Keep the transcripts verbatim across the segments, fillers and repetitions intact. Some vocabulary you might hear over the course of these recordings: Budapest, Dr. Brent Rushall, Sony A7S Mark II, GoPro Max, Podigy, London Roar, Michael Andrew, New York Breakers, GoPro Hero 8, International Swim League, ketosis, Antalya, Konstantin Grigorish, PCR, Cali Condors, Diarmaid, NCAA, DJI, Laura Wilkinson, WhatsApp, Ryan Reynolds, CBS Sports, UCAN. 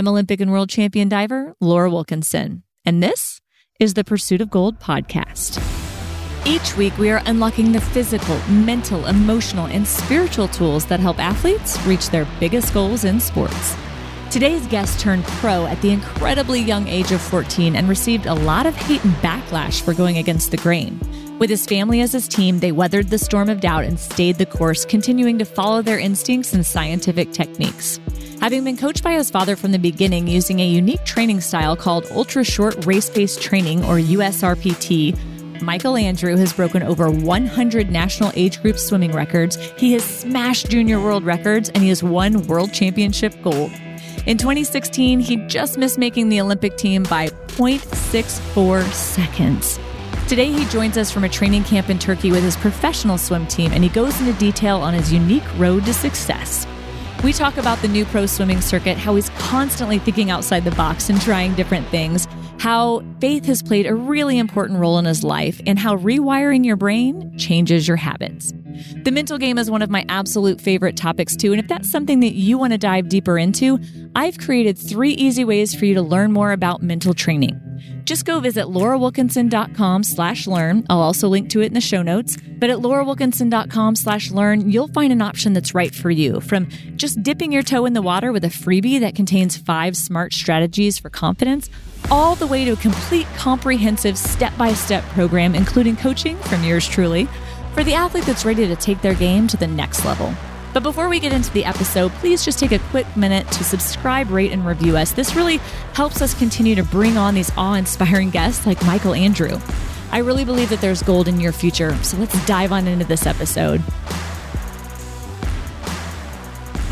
I'm Olympic and world champion diver Laura Wilkinson, and this is the Pursuit of Gold podcast. Each week, we are unlocking the physical, mental, emotional, and spiritual tools that help athletes reach their biggest goals in sports. Today's guest turned pro at the incredibly young age of fourteen and received a lot of hate and backlash for going against the grain. With his family as his team, they weathered the storm of doubt and stayed the course, continuing to follow their instincts and scientific techniques. Having been coached by his father from the beginning using a unique training style called Ultra Short Race-Based Training, or U S R P T, Michael Andrew has broken over one hundred national age group swimming records. He has smashed junior world records, and he has won world championship gold. In twenty sixteen, he just missed making the Olympic team by zero point six four seconds. Today, he joins us from a training camp in Turkey with his professional swim team, and he goes into detail on his unique road to success. We talk about the new pro swimming circuit, how he's constantly thinking outside the box and trying different things, how faith has played a really important role in his life, and how rewiring your brain changes your habits. The mental game is one of my absolute favorite topics too, and if that's something that you want to dive deeper into, I've created three easy ways for you to learn more about mental training. Just go visit laurawilkinson.com slash learn. I'll also link to it in the show notes. But at laurawilkinson.com slash learn, you'll find an option that's right for you, from just dipping your toe in the water with a freebie that contains five smart strategies for confidence, all the way to a complete comprehensive step-by-step program, including coaching from yours truly, for the athlete that's ready to take their game to the next level. But before we get into the episode, please just take a quick minute to subscribe, rate, and review us. This really helps us continue to bring on these awe-inspiring guests like Michael Andrew. I really believe that there's gold in your future, so let's dive on into this episode.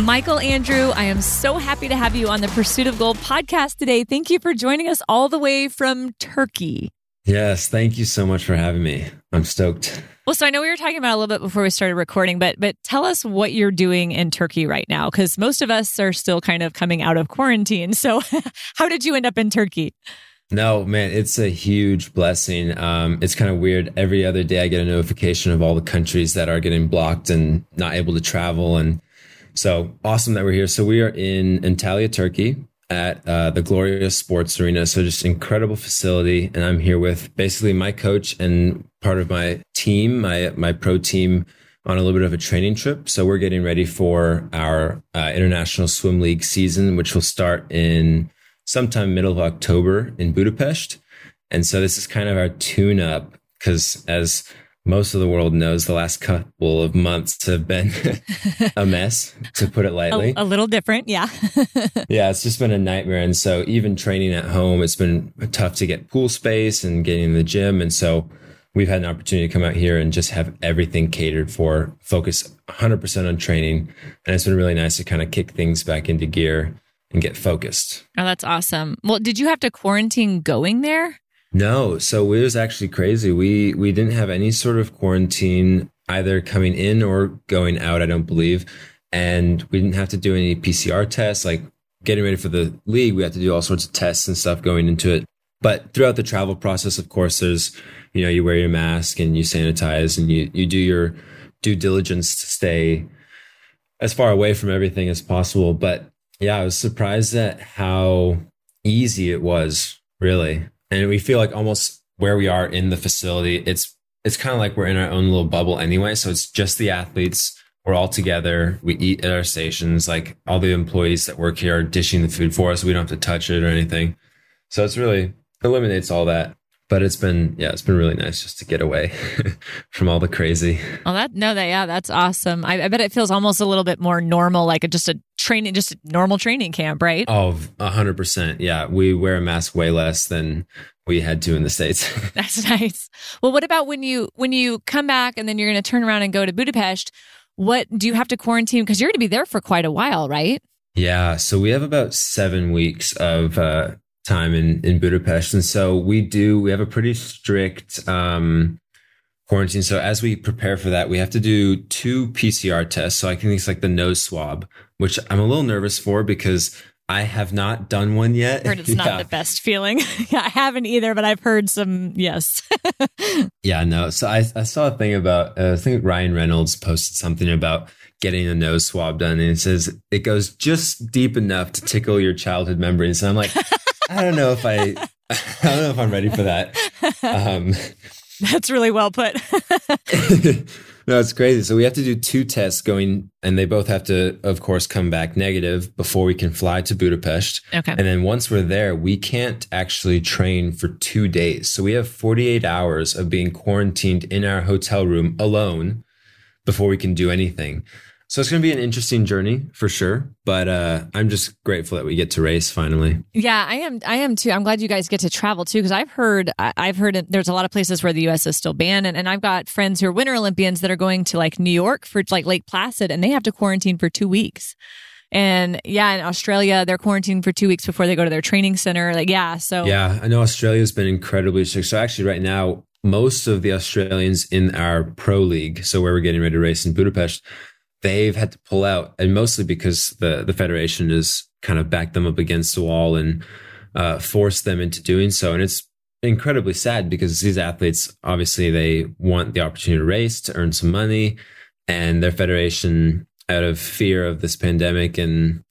Michael Andrew, I am so happy to have you on the Pursuit of Gold podcast today. Thank you for joining us all the way from Turkey. Yes, thank you so much for having me. I'm stoked. Well, so I know we were talking about it a little bit before we started recording, but but tell us what you're doing in Turkey right now, because most of us are still kind of coming out of quarantine. So how did you end up in Turkey? No, man, it's a huge blessing. Um, it's kind of weird. Every other day I get a notification of all the countries that are getting blocked and not able to travel. And so awesome that we're here. So we are in Antalya, Turkey, at uh, the Gloria Sports Arena. So just incredible facility. And I'm here with basically my coach and part of my team, my my pro team, on a little bit of a training trip. So we're getting ready for our uh, International Swim League season, which will start in sometime middle of October in Budapest. And so this is kind of our tune up, because as most of the world knows, the last couple of months have been a mess, to put it lightly. A, a little different, yeah. Yeah, it's just been a nightmare. And so even training at home, it's been tough to get pool space and getting in the gym. And so we've had an opportunity to come out here and just have everything catered for, focus one hundred percent on training. And it's been really nice to kind of kick things back into gear and get focused. Oh, that's awesome. Well, did you have to quarantine going there? No. So it was actually crazy. We we didn't have any sort of quarantine either coming in or going out, I don't believe. And we didn't have to do any P C R tests. Like getting ready for the league, we had to do all sorts of tests and stuff going into it. But throughout the travel process, of course, there's, you know, you wear your mask and you sanitize and you, you do your due diligence to stay as far away from everything as possible. But yeah, I was surprised at how easy it was, really. And we feel like almost where we are in the facility, it's it's kind of like we're in our own little bubble anyway. So it's just the athletes. We're all together. We eat at our stations. Like all the employees that work here are dishing the food for us. We don't have to touch it or anything. So it's really eliminates all that. But it's been, yeah, it's been really nice just to get away from all the crazy. Oh, that, no, that, yeah, that's awesome. I, I bet it feels almost a little bit more normal, like a, just a training, just a normal training camp, right? Oh, a hundred percent. Yeah. We wear a mask way less than we had to in the States. That's nice. Well, what about when you, when you come back and then you're going to turn around and go to Budapest, what do you have to quarantine? Cause you're going to be there for quite a while, right? Yeah. So we have about seven weeks of, uh, time in, in Budapest. And so we do, we have a pretty strict um, quarantine. So as we prepare for that, we have to do two P C R tests. So I think it's like the nose swab, which I'm a little nervous for, because I have not done one yet. Heard it's yeah. not the best feeling. Yeah, I haven't either, but I've heard some, yes. yeah, no. So I, I saw a thing about, uh, I think Ryan Reynolds posted something about getting a nose swab done. And it says it goes just deep enough to tickle your childhood memories. And I'm like, I don't know if I, I don't know if I'm ready for that. Um, That's really well put. No, it's crazy. So we have to do two tests going, and they both have to, of course, come back negative before we can fly to Budapest. Okay. And then once we're there, we can't actually train for two days. So we have forty-eight hours of being quarantined in our hotel room alone before we can do anything. So it's going to be an interesting journey for sure, but uh, I'm just grateful that we get to race finally. Yeah, I am. I am too. I'm glad you guys get to travel too, because I've heard I've heard there's a lot of places where the U S is still banned, and, and I've got friends who are Winter Olympians that are going to like New York for like Lake Placid, and they have to quarantine for two weeks. And yeah, in Australia, they're quarantined for two weeks before they go to their training center. Like, yeah, so yeah, I know Australia's been incredibly strict. So actually, right now, most of the Australians in our pro league, so where we're getting ready to race in Budapest, they've had to pull out, and mostly because the, the federation has kind of backed them up against the wall and uh, forced them into doing so. And it's incredibly sad because these athletes, obviously, they want the opportunity to race, to earn some money, and their federation, out of fear of this pandemic and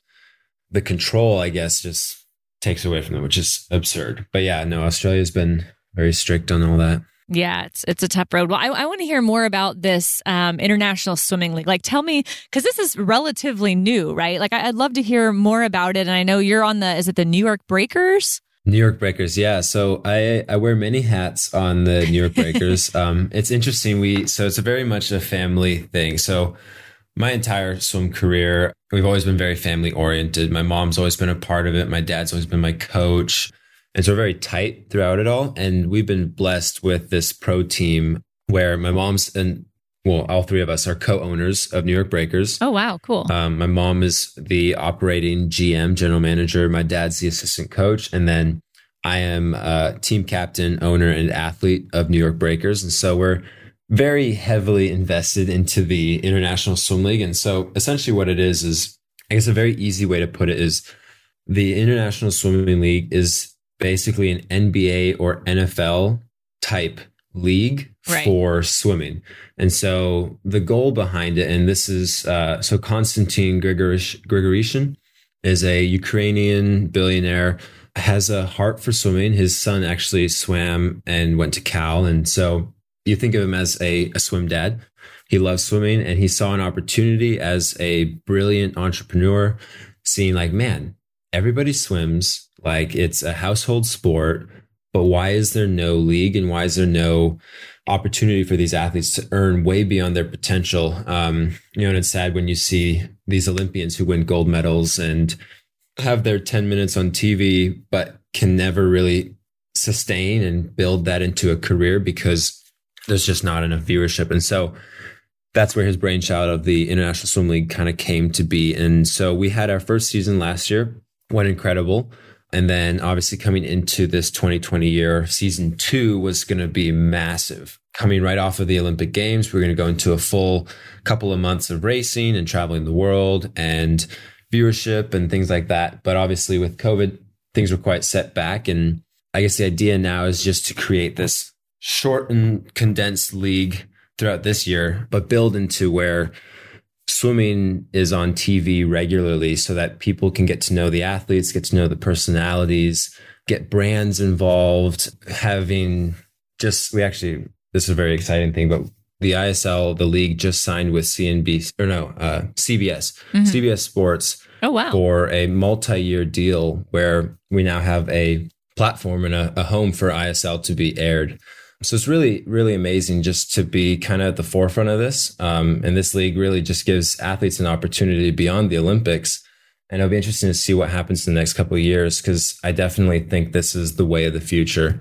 the control, I guess, just takes away from them, which is absurd. But yeah, no, Australia's been very strict on all that. Yeah, it's it's a tough road. Well, I, I want to hear more about this um, International Swimming League. Like, tell me, because this is relatively new, right? Like, I, I'd love to hear more about it. And I know you're on the, is it the New York Breakers? New York Breakers, yeah. So I, I wear many hats on the New York Breakers. um, it's interesting. We So it's a very much a family thing. So my entire swim career, we've always been very family oriented. My mom's always been a part of it. My dad's always been my coach. And so we're very tight throughout it all. And we've been blessed with this pro team where my mom's and, well, all three of us are co-owners of New York Breakers. Oh, wow. Cool. Um, my mom is the operating G M, general manager. My dad's the assistant coach. And then I am uh, team captain, owner, and athlete of New York Breakers. And so we're very heavily invested into the International Swim League. And so essentially what it is, is I guess a very easy way to put it is the International Swimming League is basically an N B A or N F L type league right. for swimming. And so the goal behind it, and this is, uh, so Konstantin Grigorish, Grigorishin is a Ukrainian billionaire, has a heart for swimming. His son actually swam and went to Cal. And so you think of him as a, a swim dad. He loves swimming, and he saw an opportunity as a brilliant entrepreneur, seeing like, man, everybody swims. Like, it's a household sport, but why is there no league, and why is there no opportunity for these athletes to earn way beyond their potential? Um, you know, and it's sad when you see these Olympians who win gold medals and have their ten minutes on T V, but can never really sustain and build that into a career because there's just not enough viewership. And so that's where his brainchild of the International Swim League kind of came to be. And so we had our first season last year, went incredible. And then obviously coming into this twenty twenty year, season two was going to be massive. Coming right off of the Olympic Games, we're going to go into a full couple of months of racing and traveling the world and viewership and things like that. But obviously with COVID, things were quite set back. And I guess the idea now is just to create this shortened, condensed league throughout this year, but build into where swimming is on T V regularly so that people can get to know the athletes, get to know the personalities, get brands involved, having just, we actually, this is a very exciting thing, but the I S L, the league just signed with C N B C, or no, uh, C B S, mm-hmm. C B S Sports oh, wow. for a multi-year deal where we now have a platform and a, a home for I S L to be aired. So it's really, really amazing just to be kind of at the forefront of this. Um, and this league really just gives athletes an opportunity beyond the Olympics. And it'll be interesting to see what happens in the next couple of years, because I definitely think this is the way of the future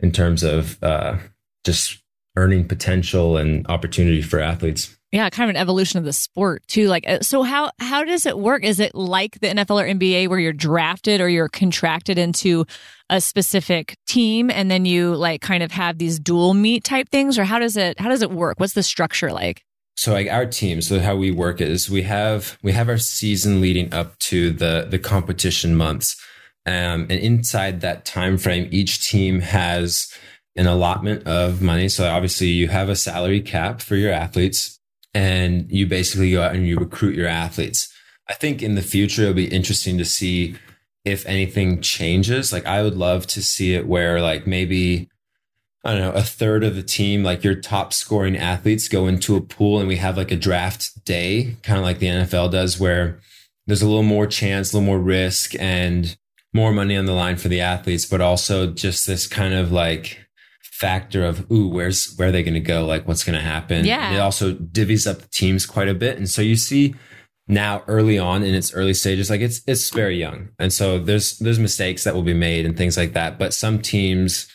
in terms of uh, just earning potential and opportunity for athletes. Yeah, kind of an evolution of the sport too. Like, so how how does it work? Is it like the N F L or N B A where you're drafted or you're contracted into a specific team, and then you like kind of have these dual meet type things, or how does it how does it work? What's the structure like? So like our team, so how we work is we have we have our season leading up to the the competition months. Um, and inside that time frame, each team has an allotment of money. So obviously you have a salary cap for your athletes, and you basically go out and you recruit your athletes. I think in the future, it'll be interesting to see if anything changes. Like I would love to see it where like maybe, I don't know, a third of the team, like your top scoring athletes go into a pool, and we have like a draft day, kind of like the N F L does, where there's a little more chance, a little more risk, and more money on the line for the athletes, but also just this kind of like factor of, ooh, where's, where are they going to go? Like what's going to happen? Yeah. And it also divvies up the teams quite a bit. And so you see now early on in its early stages, like it's, it's very young. And so there's, there's mistakes that will be made and things like that, but some teams,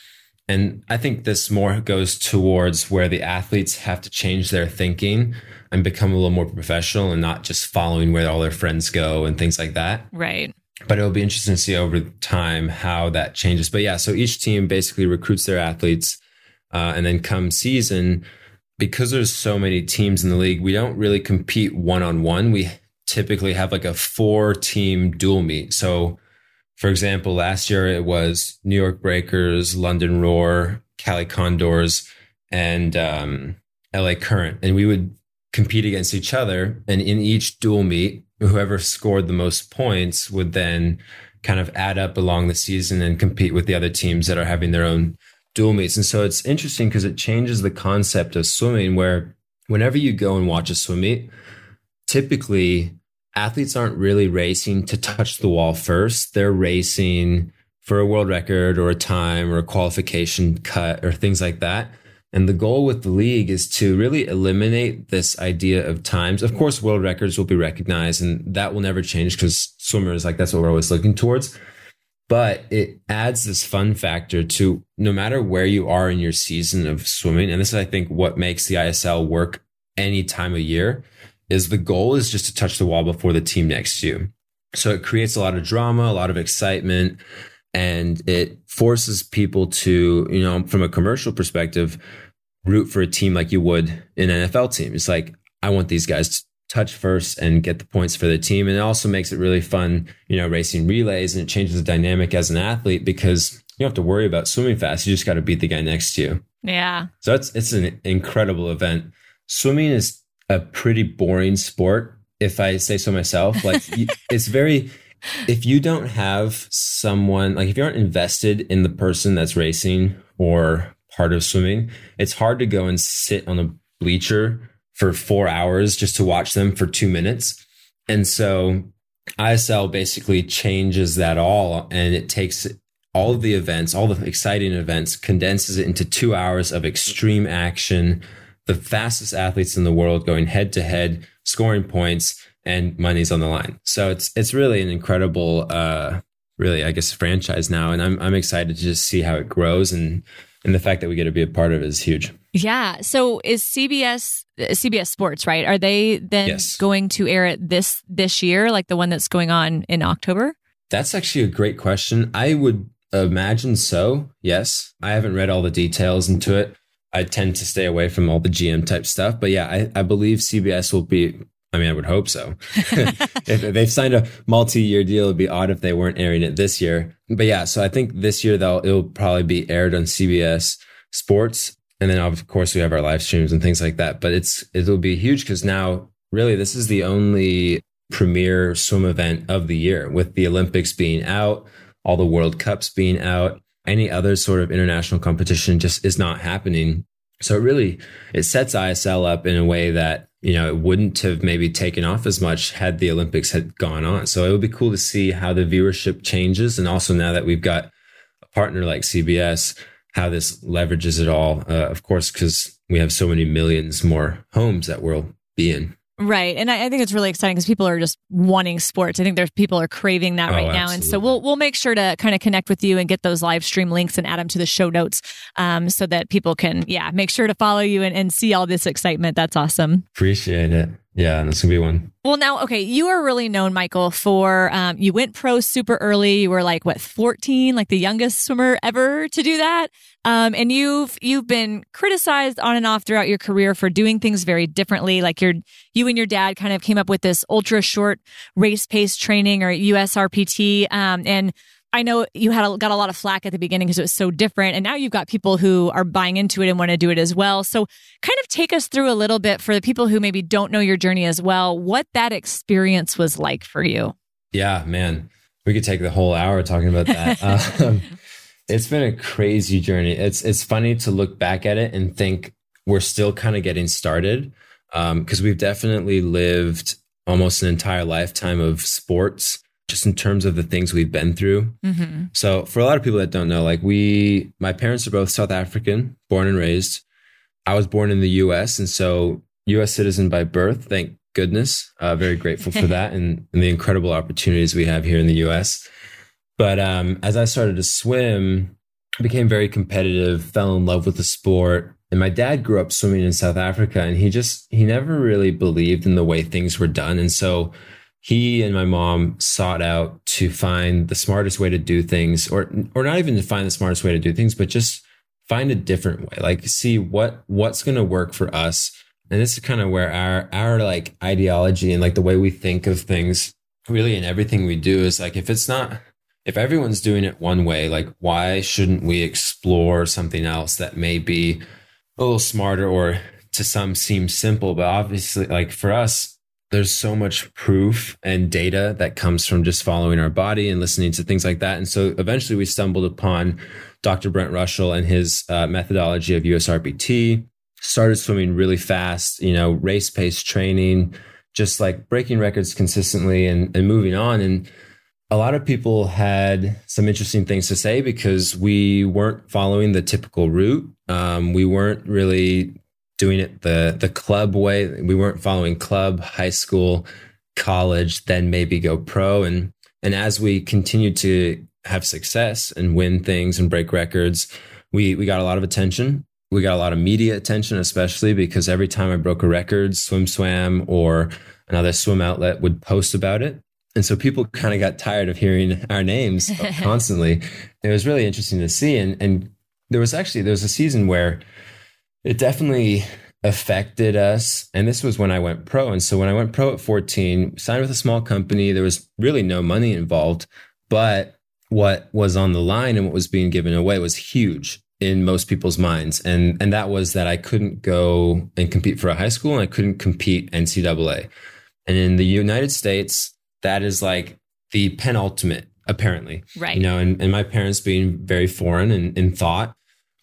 and I think this more goes towards where the athletes have to change their thinking and become a little more professional and not just following where all their friends go and things like that. Right. But it'll be interesting to see over time how that changes. But yeah, so each team basically recruits their athletes. Uh, and then come season, because there's so many teams in the league, we don't really compete one-on-one. We typically have like a four-team dual meet. So for example, last year it was New York Breakers, London Roar, Cali Condors, and um, L A Current. And we would compete against each other. And in each dual meet, whoever scored the most points would then kind of add up along the season and compete with the other teams that are having their own dual meets. And so it's interesting because it changes the concept of swimming, where whenever you go and watch a swim meet, typically athletes aren't really racing to touch the wall first. They're racing for a world record or a time or a qualification cut or things like that. And the goal with the league is to really eliminate this idea of times. Of course, world records will be recognized, and that will never change because swimmers, like that's what we're always looking towards. But it adds this fun factor to no matter where you are in your season of swimming. And this is, I think, what makes the I S L work any time of year. Is the goal is just to touch the wall before the team next to you. So it creates a lot of drama, a lot of excitement, and it forces people to, you know, from a commercial perspective, root for a team like you would an N F L team. It's like, I want these guys to touch first and get the points for the team. And it also makes it really fun, you know, racing relays, and it changes the dynamic as an athlete because you don't have to worry about swimming fast. You just got to beat the guy next to you. Yeah. So it's, it's an incredible event. Swimming is a pretty boring sport, if I say so myself. Like it's very, if you don't have someone, like if you aren't invested in the person that's racing or part of swimming, it's hard to go and sit on a bleacher for four hours just to watch them for two minutes. And so I S L basically changes that all, and it takes all of the events, all the exciting events, condenses it into two hours of extreme action. The fastest athletes in the world going head to head, scoring points, and money's on the line. So it's it's really an incredible, uh, really, I guess, franchise now. And I'm I'm excited to just see how it grows, and and the fact that we get to be a part of it is huge. Yeah. So is C B S C B S Sports, right? Are they then yes. going to air it this this year, like the one that's going on in October? That's actually a great question. I would imagine so. Yes, I haven't read all the details into it. I tend to stay away from all the G M type stuff. But yeah, I, I believe C B S will be, I mean, I would hope so. If they've signed a multi-year deal, it'd be odd if they weren't airing it this year. But yeah, so I think this year they'll it'll probably be aired on C B S Sports. And then of course we have our live streams and things like that. But it's it'll be huge because now really this is the only premier swim event of the year, with the Olympics being out, all the World Cups being out. Any other sort of international competition just is not happening. So it really, it sets I S L up in a way that, you know, it wouldn't have maybe taken off as much had the Olympics had gone on. So it would be cool to see how the viewership changes. And also now that we've got a partner like C B S, how this leverages it all, uh, of course, because we have so many millions more homes that we'll be in. Right. And I, I think it's really exciting because people are just wanting sports. I think there's people are craving that oh, right now. Absolutely. And so we'll we'll make sure to kind of connect with you and get those live stream links and add them to the show notes um, so that people can, yeah, make sure to follow you and, and see all this excitement. That's awesome. Appreciate it. Yeah, and that's going to be one. Well, now, okay, you are really known, Michael, for um, you went pro super early. You were like, what, fourteen, like the youngest swimmer ever to do that. Um, and you've you've been criticized on and off throughout your career for doing things very differently. Like your you and your dad kind of came up with this ultra short race pace training, or U S R P T. Um, and I know you had a, got a lot of flack at the beginning because it was so different. And now you've got people who are buying into it and want to do it as well. So kind of take us through a little bit for the people who maybe don't know your journey as well, what that experience was like for you. Yeah, man, we could take the whole hour talking about that. um, it's been a crazy journey. It's, it's funny to look back at it and think we're still kind of getting started, um, because we've definitely lived almost an entire lifetime of sports, just in terms of the things we've been through. Mm-hmm. So for a lot of people that don't know, like we, my parents are both South African, born and raised. I was born in the U S, and so U S citizen by birth, thank goodness. Uh, very grateful for that and, and the incredible opportunities we have here in the U S. But um, as I started to swim, I became very competitive, fell in love with the sport. And my dad grew up swimming in South Africa, and he just, he never really believed in the way things were done. And so he and my mom sought out to find the smartest way to do things, or or not even to find the smartest way to do things, but just find a different way. Like see what what's going to work for us. And this is kind of where our our like ideology and like the way we think of things really in everything we do is like, if it's not, if everyone's doing it one way, like why shouldn't we explore something else that may be a little smarter, or to some seems simple, but obviously like for us, there's so much proof and data that comes from just following our body and listening to things like that. And so eventually we stumbled upon Doctor Brent Rushall and his uh, methodology of U S R P T, started swimming really fast, you know, race pace training, just like breaking records consistently and, and moving on. And a lot of people had some interesting things to say because we weren't following the typical route. Um, we weren't really doing it the the club way. We weren't following club, high school, college, then maybe go pro. And and as we continued to have success and win things and break records, we we got a lot of attention. We got a lot of media attention, especially because every time I broke a record, Swim Swam or another swim outlet would post about it. And so people kind of got tired of hearing our names constantly. It was really interesting to see. And and there was actually, there was a season where it definitely affected us. And this was when I went pro. And so when I went pro at fourteen, signed with a small company, there was really no money involved. But what was on the line and what was being given away was huge in most people's minds. And and that was that I couldn't go and compete for a high school, and I couldn't compete N C double A. And in the United States, that is like the penultimate, apparently. Right. You know, and, and my parents being very foreign in, in thought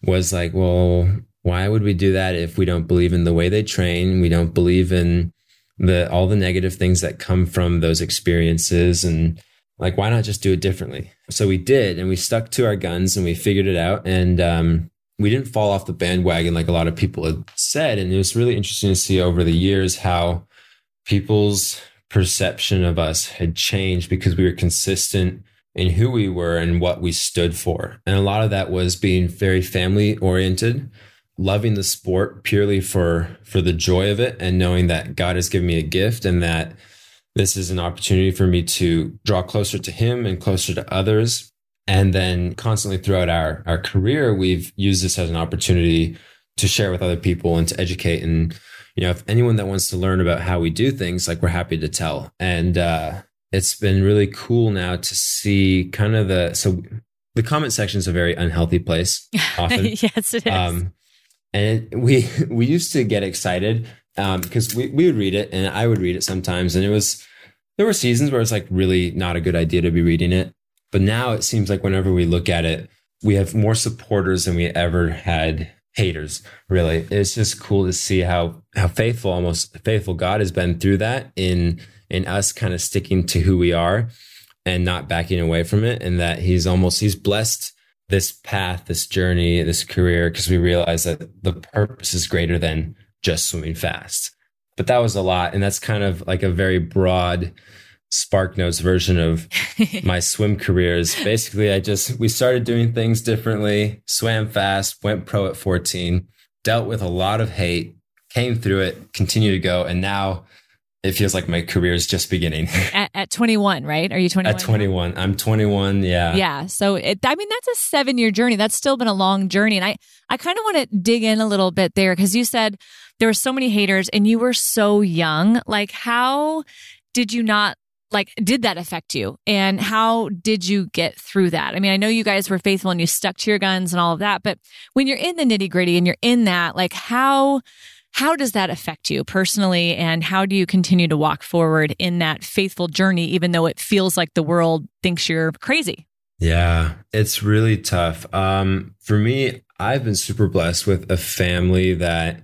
was like, well, why would we do that if we don't believe in the way they train? We don't believe in the all the negative things that come from those experiences. And like, why not just do it differently? So we did, and we stuck to our guns, and we figured it out. And um, we didn't fall off the bandwagon like a lot of people had said. And it was really interesting to see over the years how people's perception of us had changed because we were consistent in who we were and what we stood for. And a lot of that was being very family oriented, loving the sport purely for, for the joy of it, and knowing that God has given me a gift and that this is an opportunity for me to draw closer to Him and closer to others. And then constantly throughout our, our career, we've used this as an opportunity to share with other people and to educate. And, you know, if anyone that wants to learn about how we do things, like we're happy to tell. And uh, it's been really cool now to see kind of the, so the comment section is a very unhealthy place often. Yes, it is. Um, And it, we we used to get excited um, because we, we would read it, and I would read it sometimes. And it was, there were seasons where it's like really not a good idea to be reading it. But now it seems like whenever we look at it, we have more supporters than we ever had haters, really. It's just cool to see how how faithful, almost faithful God has been through that in in us kind of sticking to who we are and not backing away from it. And that he's almost, he's blessed this path, this journey, this career, because we realize that the purpose is greater than just swimming fast. But that was a lot. And that's kind of like a very broad SparkNotes version of my swim career. Is basically, I just, we started doing things differently, swam fast, went pro at fourteen, dealt with a lot of hate, came through it, continued to go. And now it feels like my career is just beginning. At, at twenty-one, right? Are you twenty-one? At twenty-one. Now? I'm twenty-one, yeah. Yeah, so it, I mean, that's a seven-year journey. That's still been a long journey. And I, I kind of want to dig in a little bit there because you said there were so many haters and you were so young. Like, how did you not, like, did that affect you? And how did you get through that? I mean, I know you guys were faithful and you stuck to your guns and all of that, but when you're in the nitty-gritty and you're in that, like, how... How does that affect you personally, and how do you continue to walk forward in that faithful journey, even though it feels like the world thinks you're crazy? Yeah, it's really tough. Um, for me, I've been super blessed with a family that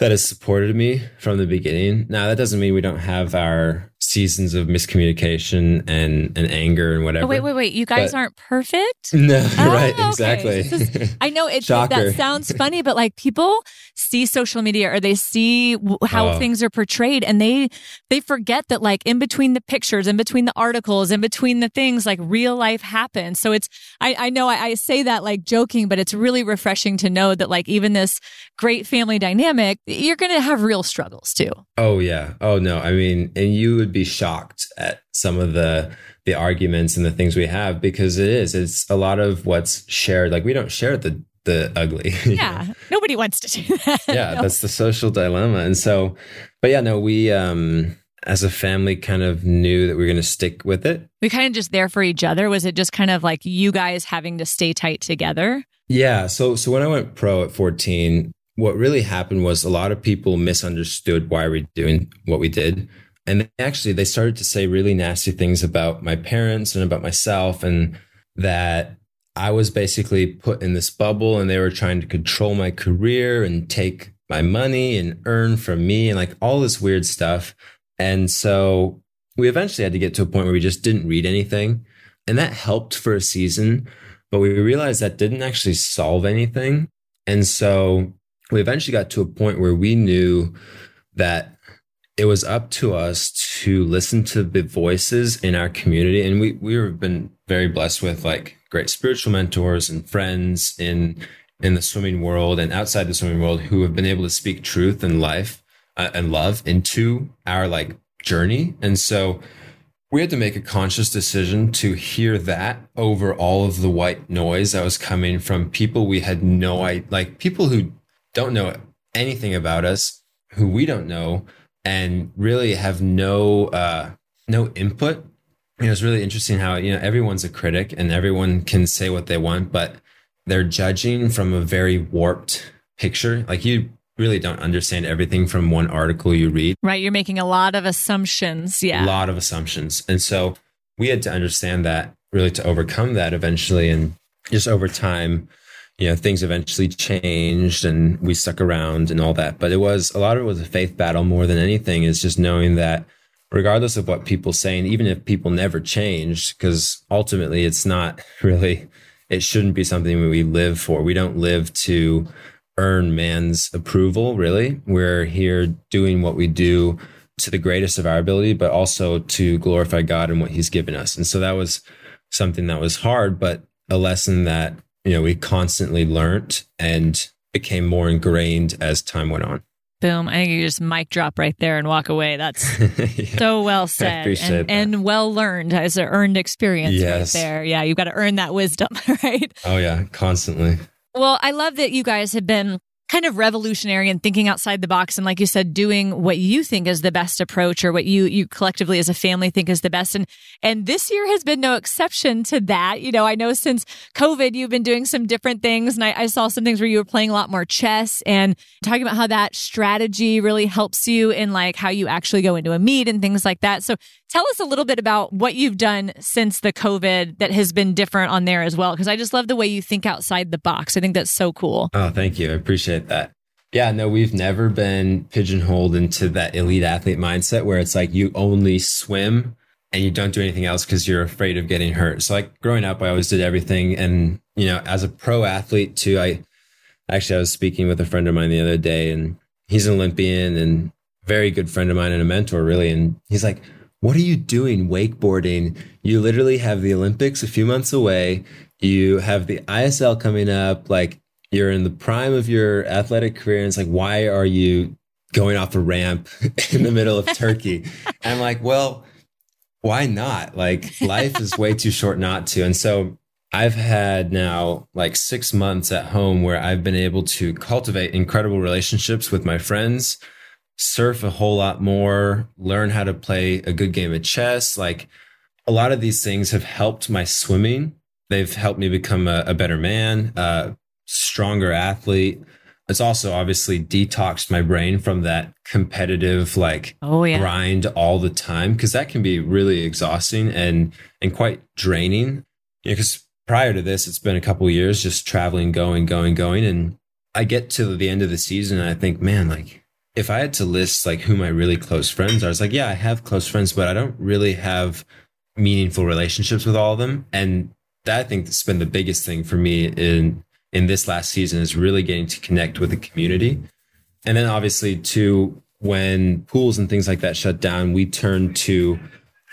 that has supported me from the beginning. Now, that doesn't mean we don't have our seasons of miscommunication and, and anger and whatever. Oh, wait, wait, wait. You guys but, aren't perfect? No, oh, right. Okay. Exactly. Is, I know it's, that sounds funny, but like people see social media or they see how oh. things are portrayed and they they forget that like in between the pictures, in between the articles, in between the things, like real life happens. So it's, I, I know I, I say that like joking, but it's really refreshing to know that like even this great family dynamic, you're going to have real struggles too. Oh, yeah. Oh, no. I mean, and you would be shocked at some of the the arguments and the things we have, because it is, it's a lot of what's shared. Like, we don't share the the ugly. Yeah. Know? Nobody wants to do that. Yeah. No. That's the social dilemma. And so, but yeah, no, we, um, as a family kind of knew that we were going to stick with it. We kind of just there for each other. Was it just kind of like you guys having to stay tight together? Yeah. So, so when I went pro at fourteen, what really happened was a lot of people misunderstood why we were doing what we did. And they actually, they started to say really nasty things about my parents and about myself, and that I was basically put in this bubble and they were trying to control my career and take my money and earn from me and like all this weird stuff. And so we eventually had to get to a point where we just didn't read anything. And that helped for a season, but we realized that didn't actually solve anything. And so we eventually got to a point where we knew that it was up to us to listen to the voices in our community. And we, we've been very blessed with like great spiritual mentors and friends in, in the swimming world and outside the swimming world who have been able to speak truth and life uh, and love into our like journey. And so we had to make a conscious decision to hear that over all of the white noise that was coming from people we had no idea, like people who don't know anything about us, who we don't know, and really have no uh, no input. You know, it's really interesting how, you know, everyone's a critic and everyone can say what they want, but they're judging from a very warped picture. Like, you really don't understand everything from one article you read. Right, you're making a lot of assumptions, yeah. A lot of assumptions. And so we had to understand that, really to overcome that eventually. And just over time, you know, things eventually changed and we stuck around and all that. But it was, a lot of it was a faith battle more than anything, is just knowing that regardless of what people say, and even if people never changed, because ultimately it's not really, it shouldn't be something we live for. We don't live to earn man's approval, really. We're here doing what we do to the greatest of our ability, but also to glorify God and what he's given us. And so that was something that was hard, but a lesson that, you know, we constantly learned and became more ingrained as time went on. Boom. I think you just mic drop right there and walk away. That's yeah, so well said and, and well learned as an earned experience, yes, right there. Yeah. You've got to earn that wisdom, right? Oh yeah. Constantly. Well, I love that you guys have been kind of revolutionary and thinking outside the box. And like you said, doing what you think is the best approach, or what you, you collectively as a family think is the best. And, and this year has been no exception to that. You know, I know since COVID, you've been doing some different things. And I, I saw some things where you were playing a lot more chess and talking about how that strategy really helps you in like how you actually go into a meet and things like that. So tell us a little bit about what you've done since the COVID that has been different on there as well, because I just love the way you think outside the box. I think that's so cool. Oh, thank you. I appreciate that. Yeah, no, we've never been pigeonholed into that elite athlete mindset where it's like you only swim and you don't do anything else because you're afraid of getting hurt. So like growing up, I always did everything. And, you know, as a pro athlete too, I actually, I was speaking with a friend of mine the other day, and he's an Olympian and very good friend of mine and a mentor, really. And he's like, what are you doing wakeboarding? You literally have the Olympics a few months away. You have the I S L coming up. Like, you're in the prime of your athletic career. And it's like, why are you going off a ramp in the middle of Turkey. And I'm like, well, why not? Like, life is way too short not to. And so I've had now like six months at home where I've been able to cultivate incredible relationships with my friends, surf a whole lot more, learn how to play a good game of chess. Like, a lot of these things have helped my swimming. They've helped me become a, a better man, a stronger athlete. It's also obviously detoxed my brain from that competitive, like, oh, yeah. grind all the time, because that can be really exhausting and and quite draining. Because you know, prior to this, it's been a couple of years just traveling, going, going, going. And I get to the end of the season and I think, man, like, if I had to list like who my really close friends are, it's like, yeah, I have close friends, but I don't really have meaningful relationships with all of them. And that, I think, that's been the biggest thing for me in in this last season, is really getting to connect with the community. And then obviously too, when pools and things like that shut down, we turned to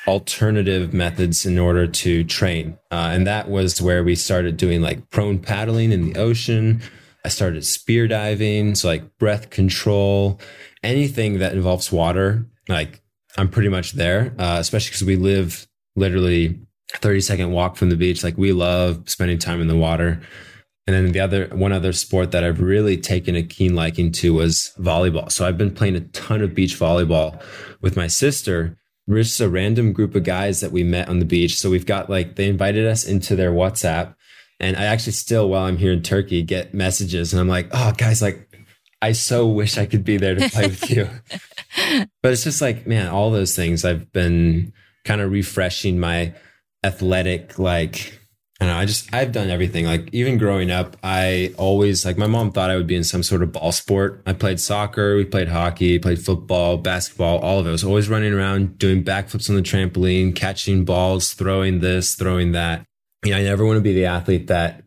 alternative methods in order to train. Uh, and that was where we started doing like prone paddling in the ocean. I started spear diving. So like breath control, anything that involves water, like I'm pretty much there, uh, especially because we live literally a thirty second walk from the beach. Like, we love spending time in the water. And then the other one other sport that I've really taken a keen liking to was volleyball. So I've been playing a ton of beach volleyball with my sister. We're just a random group of guys that we met on the beach. So we've got like, they invited us into their WhatsApp. And I actually still, while I'm here in Turkey, get messages. And I'm like, oh, guys, like, I so wish I could be there to play with you. But it's just like, man, all those things. I've been kind of refreshing my athletic, like, I don't know, I just, I've done everything. Like, even growing up, I always, like, my mom thought I would be in some sort of ball sport. I played soccer, we played hockey, played football, basketball, all of it. I was always running around, doing backflips on the trampoline, catching balls, throwing this, throwing that. You know, I never want to be the athlete that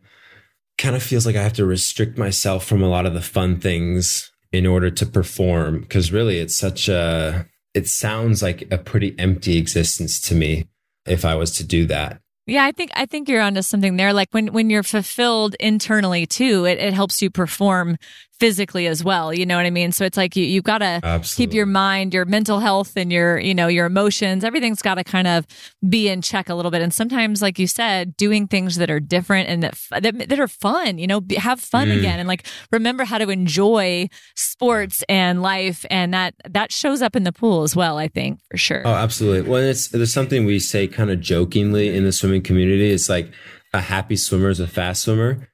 kind of feels like I have to restrict myself from a lot of the fun things in order to perform. Because really, it's such a, it sounds like a pretty empty existence to me if I was to do that. Yeah, I think I think you're onto something there. Like, when, when you're fulfilled internally too, it, it helps you perform physically as well. You know what I mean? So it's like you you've got to keep your mind, your mental health, and your you know your emotions. Everything's got to kind of be in check a little bit. And sometimes, like you said, doing things that are different and that that, that are fun. You know, have fun mm. again, and like remember how to enjoy sports and life. And that that shows up in the pool as well, I think, for sure. Oh, absolutely. Well, it's there's something we say kind of jokingly in the swimming community. It's like a happy swimmer is a fast swimmer.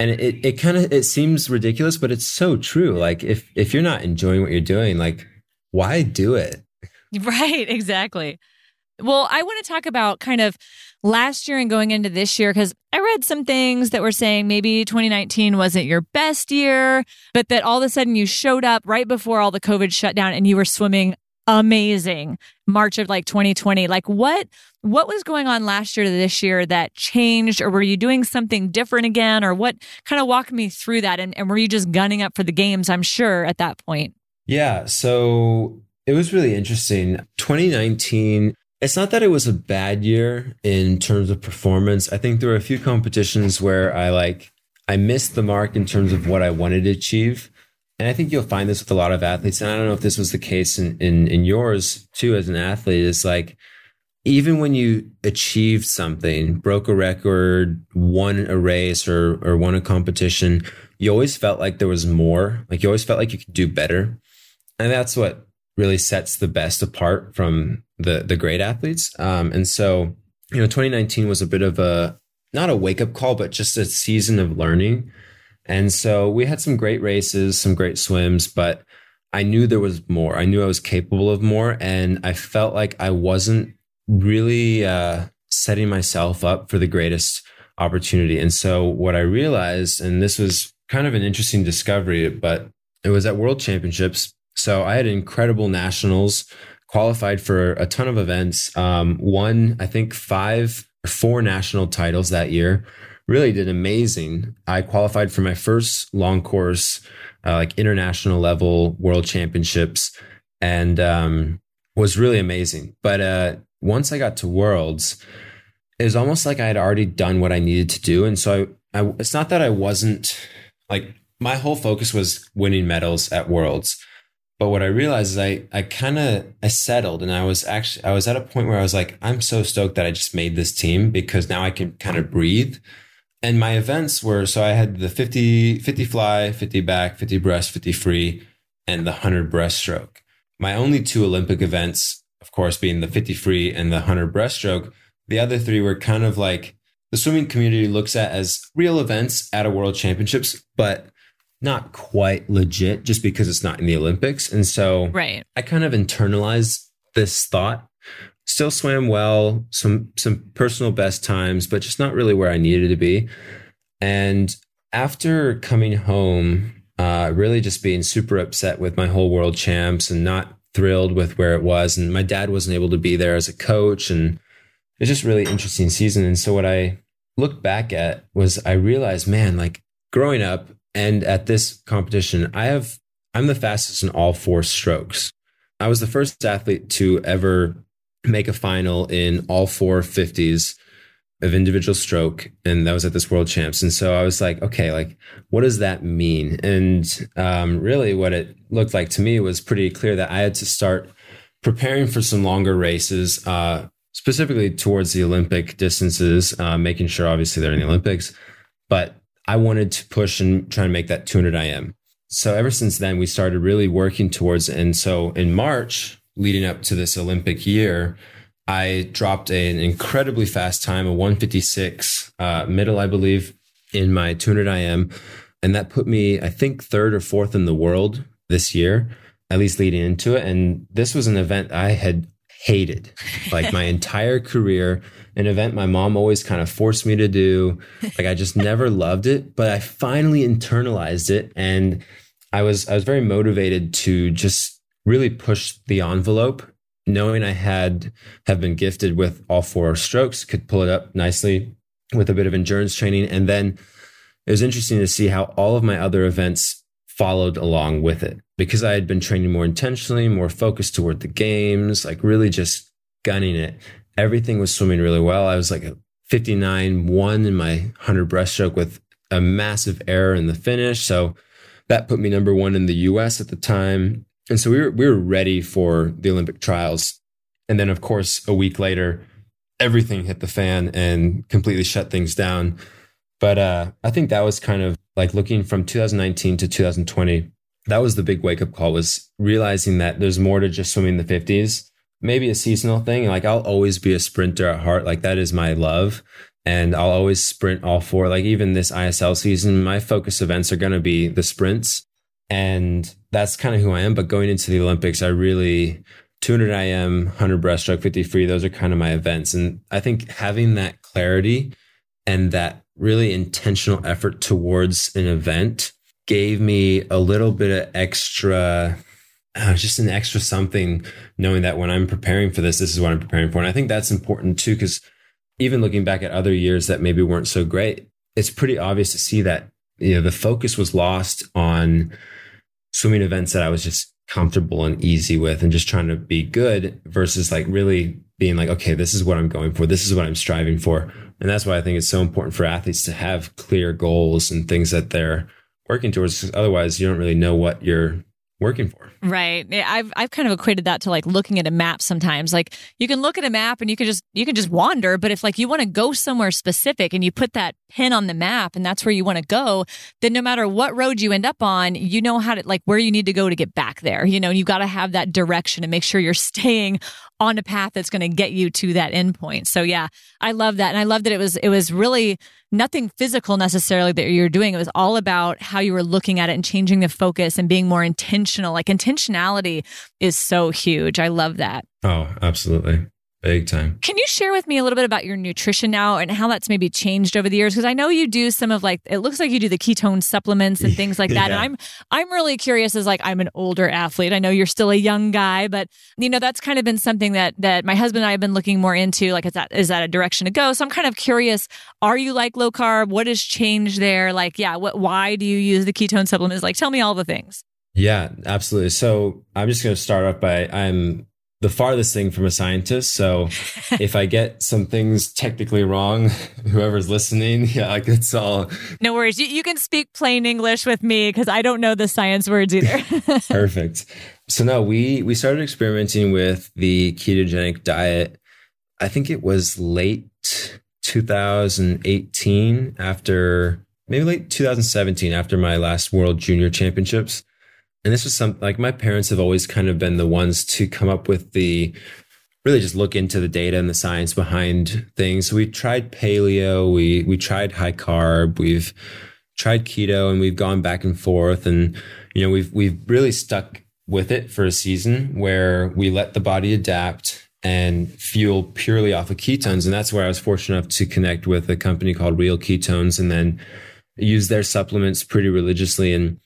And it, it kind of, it seems ridiculous, but it's so true. Like, if, if you're not enjoying what you're doing, like, why do it? Right. Exactly. Well, I want to talk about kind of last year and going into this year, because I read some things that were saying maybe twenty nineteen wasn't your best year, but that all of a sudden you showed up right before all the COVID shutdown and you were swimming amazing March of like twenty twenty. Like, what what was going on last year to this year that changed, or were you doing something different again, or what? Kind of walk me through that, and, and were you just gunning up for the games, I'm sure, at that point? Yeah, so it was really interesting. twenty nineteen, it's not that it was a bad year in terms of performance. I think there were a few competitions where I like I missed the mark in terms of what I wanted to achieve. And I think you'll find this with a lot of athletes. And I don't know if this was the case in, in, in yours too, as an athlete, is like, even when you achieved something, broke a record, won a race or, or won a competition, you always felt like there was more, like you always felt like you could do better. And that's what really sets the best apart from the, the great athletes. Um, and so, you know, twenty nineteen was a bit of a, not a wake up call, but just a season of learning. And so we had some great races, some great swims, but I knew there was more. I knew I was capable of more. And I felt like I wasn't really uh, setting myself up for the greatest opportunity. And so what I realized, and this was kind of an interesting discovery, but it was at World Championships. So I had incredible nationals, qualified for a ton of events, um, won, I think, five or four national titles that year. Really did amazing. I qualified for my first long course, uh, like international level world championships, and um, was really amazing. But uh, once I got to Worlds, it was almost like I had already done what I needed to do. And so I, I, it's not that I wasn't like, my whole focus was winning medals at Worlds. But what I realized is I, I kind of, I settled, and I was actually, I was at a point where I was like, I'm so stoked that I just made this team, because now I can kind of breathe. And my events were, so I had the fifty, fifty fly, fifty back, fifty breast, fifty free, and the one hundred breaststroke. My only two Olympic events, of course, being the fifty free and the one hundred breaststroke. The other three were kind of like the swimming community looks at as real events at a world championships, but not quite legit just because it's not in the Olympics. And so right. I kind of internalized this thought. Still swam well, some some personal best times, but just not really where I needed to be. And after coming home, uh, really just being super upset with my whole world champs and not thrilled with where it was. And my dad wasn't able to be there as a coach. And it's just really interesting season. And so what I looked back at was I realized, man, like growing up, and at this competition, I have, I'm the fastest in all four strokes. I was the first athlete to ever make a final in all four fifties of individual stroke. And that was at this world champs. And so I was like, okay, like, what does that mean? And um, really what it looked like to me was pretty clear that I had to start preparing for some longer races, uh, specifically towards the Olympic distances, uh, making sure obviously they're in the Olympics, but I wanted to push and try and make that two hundred I M. So ever since then, we started really working towards. And so in March, leading up to this Olympic year, I dropped a, an incredibly fast time, a one fifty-six uh, middle, I believe, in my two hundred I M. And that put me, I think, third or fourth in the world this year, at least leading into it. And this was an event I had hated like my entire career, an event my mom always kind of forced me to do. Like I just never loved it, but I finally internalized it. And I was, I was very motivated to just really push the envelope, knowing I had, have been gifted with all four strokes, could pull it up nicely with a bit of endurance training. And then it was interesting to see how all of my other events followed along with it, because I had been training more intentionally, more focused toward the games, like really just gunning it. Everything was swimming really well. I was like a fifty-nine one in my one hundred breaststroke with a massive error in the finish. So that put me number one in the U S at the time. And so we were, we were ready for the Olympic trials. And then of course, a week later, everything hit the fan and completely shut things down. But uh, I think that was kind of like looking from two thousand nineteen to two thousand twenty, that was the big wake-up call, was realizing that there's more to just swimming the fifties, maybe a seasonal thing. Like I'll always be a sprinter at heart. Like that is my love. And I'll always sprint all four. Like even this I S L season, my focus events are going to be the sprints. And that's kind of who I am. But going into the Olympics, I really, two hundred I M, one hundred breaststroke, fifty free, those are kind of my events. And I think having that clarity and that really intentional effort towards an event gave me a little bit of extra, uh, just an extra something, knowing that when I'm preparing for this, this is what I'm preparing for. And I think that's important too, because even looking back at other years that maybe weren't so great, it's pretty obvious to see that, you know, the focus was lost on swimming events that I was just comfortable and easy with and just trying to be good, versus like really being like, okay, this is what I'm going for. This is what I'm striving for. And that's why I think it's so important for athletes to have clear goals and things that they're working towards, because otherwise you don't really know what you're working for. Right. I've I've kind of equated that to like looking at a map sometimes. Like you can look at a map and you can just you can just wander, but if like you want to go somewhere specific and you put that pin on the map and that's where you want to go, then no matter what road you end up on, you know how to like where you need to go to get back there. You know, you got to have that direction and make sure you're staying on a path that's going to get you to that end point. So yeah, I love that. And I love that it was it was really nothing physical necessarily that you're doing. It was all about how you were looking at it and changing the focus and being more intentional. Like intentionality is so huge. I love that. Oh, absolutely. Big time. Can you share with me a little bit about your nutrition now and how that's maybe changed over the years? Because I know you do some of like, it looks like you do the ketone supplements and things like that. Yeah. And I'm, I'm really curious as like, I'm an older athlete. I know you're still a young guy, but you know, that's kind of been something that, that my husband and I have been looking more into. Like, is that, is that a direction to go? So I'm kind of curious, are you like low carb? What has changed there? Like, yeah, what, why do you use the ketone supplements? Like, tell me all the things. Yeah, absolutely. So I'm just going to start off by, I'm the farthest thing from a scientist. So if I get some things technically wrong, whoever's listening, yeah, like it's all... No worries. You, you can speak plain English with me because I don't know the science words either. Perfect. So no, we, we started experimenting with the ketogenic diet. I think it was late two thousand eighteen after, maybe late two thousand seventeen after my last World Junior Championships. And this was something like my parents have always kind of been the ones to come up with the, really just look into the data and the science behind things. So we tried paleo, we we tried high carb, we've tried keto, and we've gone back and forth. And, you know, we've we've really stuck with it for a season where we let the body adapt and fuel purely off of ketones. And that's where I was fortunate enough to connect with a company called Real Ketones and then use their supplements pretty religiously. And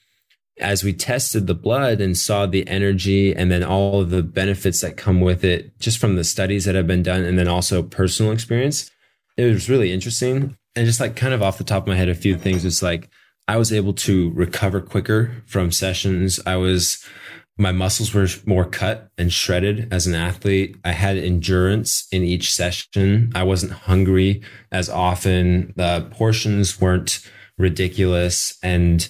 as we tested the blood and saw the energy and then all of the benefits that come with it, just from the studies that have been done and then also personal experience, it was really interesting. And just like kind of off the top of my head, a few things, it's like I was able to recover quicker from sessions. I was... My muscles were more cut and shredded as an athlete. I had endurance in each session. I wasn't hungry as often. The portions weren't ridiculous. And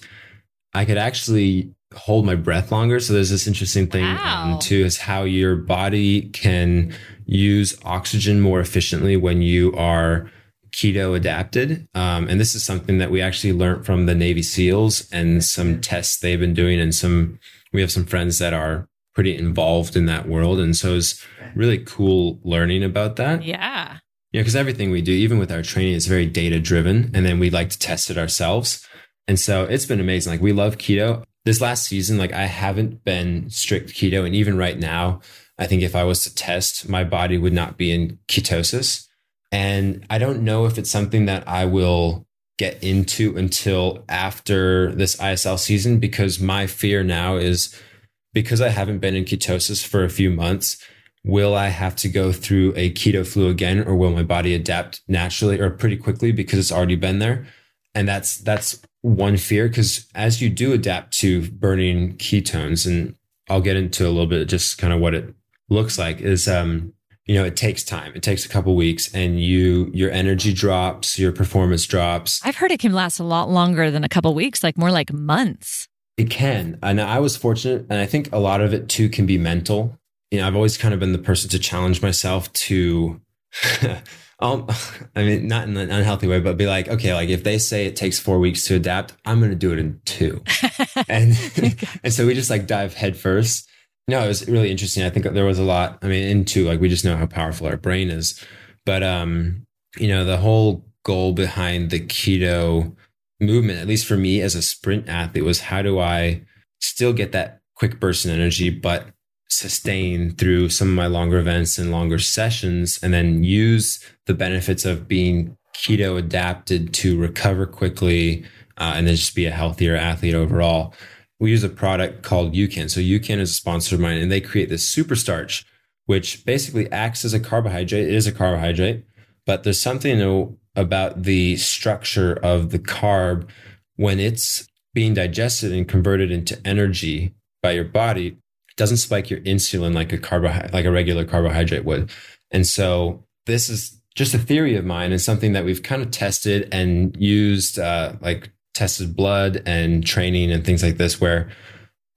I could actually hold my breath longer. So there's this interesting thing wow. um, too, is how your body can use oxygen more efficiently when you are keto adapted. Um, and this is something that we actually learned from the Navy SEALs and some tests they've been doing and some... We have some friends that are pretty involved in that world. And so it's really cool learning about that. Yeah. Yeah. Because everything we do, even with our training, is very data driven. And then we like to test it ourselves. And so it's been amazing. Like we love keto. This last season, like I haven't been strict keto. And even right now, I think if I was to test, my body would not be in ketosis. And I don't know if it's something that I will get into until after this I S L season, because my fear now is because I haven't been in ketosis for a few months, will I have to go through a keto flu again, or will my body adapt naturally or pretty quickly because it's already been there? And that's, that's one fear, because as you do adapt to burning ketones, and I'll get into a little bit just kind of what it looks like is, um, you know, it takes time. It takes a couple of weeks and you, your energy drops, your performance drops. I've heard it can last a lot longer than a couple of weeks, like more like months. It can. And I was fortunate. And I think a lot of it too can be mental. You know, I've always kind of been the person to challenge myself to, um, I mean, not in an unhealthy way, but be like, okay, like if they say it takes four weeks to adapt, I'm going to do it in two. and and so we just like dive head first. No, it was really interesting. I think there was a lot, I mean, into like, we just know how powerful our brain is, but, um, you know, the whole goal behind the keto movement, at least for me as a sprint athlete, was how do I still get that quick burst in energy, but sustain through some of my longer events and longer sessions, and then use the benefits of being keto adapted to recover quickly uh, and then just be a healthier athlete overall. We use a product called UCAN. So UCAN is a sponsor of mine, and they create this super starch, which basically acts as a carbohydrate. It is a carbohydrate, but there's something about the structure of the carb when it's being digested and converted into energy by your body. It doesn't spike your insulin like a carbohydrate, like a regular carbohydrate would. And so this is just a theory of mine and something that we've kind of tested and used, uh, like tested blood and training and things like this, where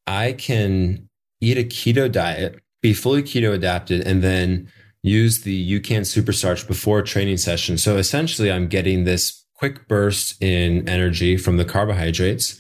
I can eat a keto diet, be fully keto adapted, and then use the UCAN super starch before a training session. So essentially I'm getting this quick burst in energy from the carbohydrates.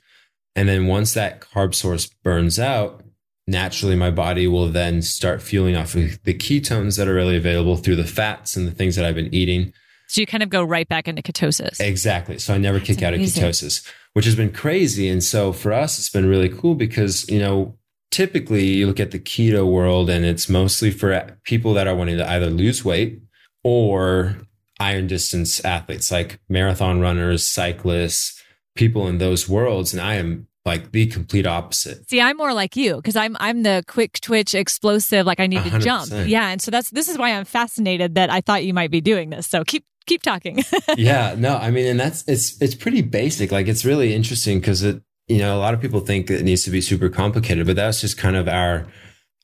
And then once that carb source burns out, naturally my body will then start fueling off of the ketones that are really available through the fats and the things that I've been eating. So you kind of go right back into ketosis. Exactly. So I never That's kick amazing. Out of ketosis, which has been crazy. And so for us, it's been really cool because, you know, typically you look at the keto world and it's mostly for people that are wanting to either lose weight or iron distance athletes, like marathon runners, cyclists, people in those worlds. And I am like the complete opposite. See, I'm more like you because I'm I'm the quick twitch, explosive, like I need one hundred percent to jump. Yeah. And so that's this is why I'm fascinated that I thought you might be doing this. So keep Keep talking. Yeah, no, I mean, and that's, it's, it's pretty basic. Like it's really interesting because it, you know, a lot of people think that it needs to be super complicated, but that's just kind of our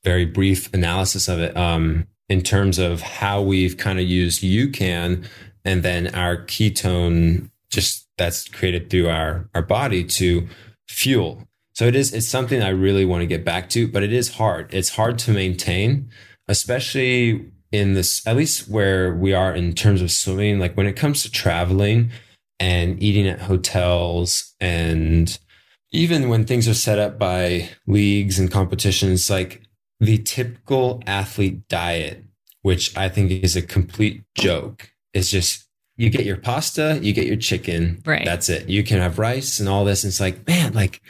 very brief analysis of it. Um, in terms of how we've kind of used UCAN and then our ketone, just that's created through our, our body to fuel. So it is, it's something I really want to get back to, but it is hard. It's hard to maintain, especially in this, at least where we are in terms of swimming. Like when it comes to traveling and eating at hotels, and even when things are set up by leagues and competitions, like the typical athlete diet, which I think is a complete joke, is just, you get your pasta, you get your chicken, right? That's it. You can have rice and all this. And it's like, man, like,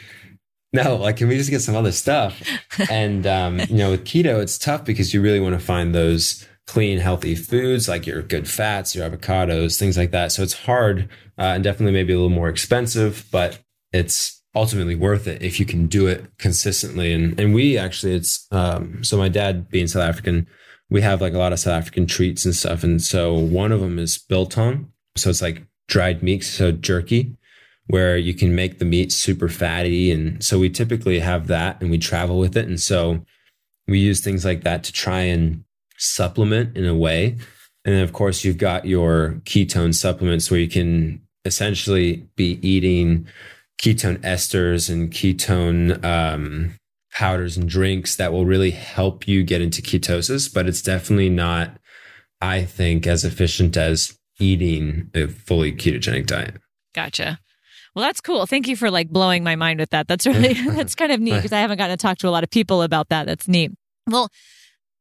no, like, can we just get some other stuff? And, um, you know, with keto, it's tough because you really want to find those clean, healthy foods, like your good fats, your avocados, things like that. So it's hard, uh, and definitely maybe a little more expensive, but it's ultimately worth it if you can do it consistently. And, and we actually, it's, um, so my dad being South African, we have like a lot of South African treats and stuff. And so one of them is biltong. So it's like dried meat, so jerky, where you can make the meat super fatty. And so we typically have that and we travel with it. And so we use things like that to try and supplement in a way. And then of course you've got your ketone supplements where you can essentially be eating ketone esters and ketone um, powders and drinks that will really help you get into ketosis, but it's definitely not, I think, as efficient as eating a fully ketogenic diet. Gotcha. Well, that's cool. Thank you for like blowing my mind with that. That's really, that's kind of neat because I haven't gotten to talk to a lot of people about that. That's neat. Well,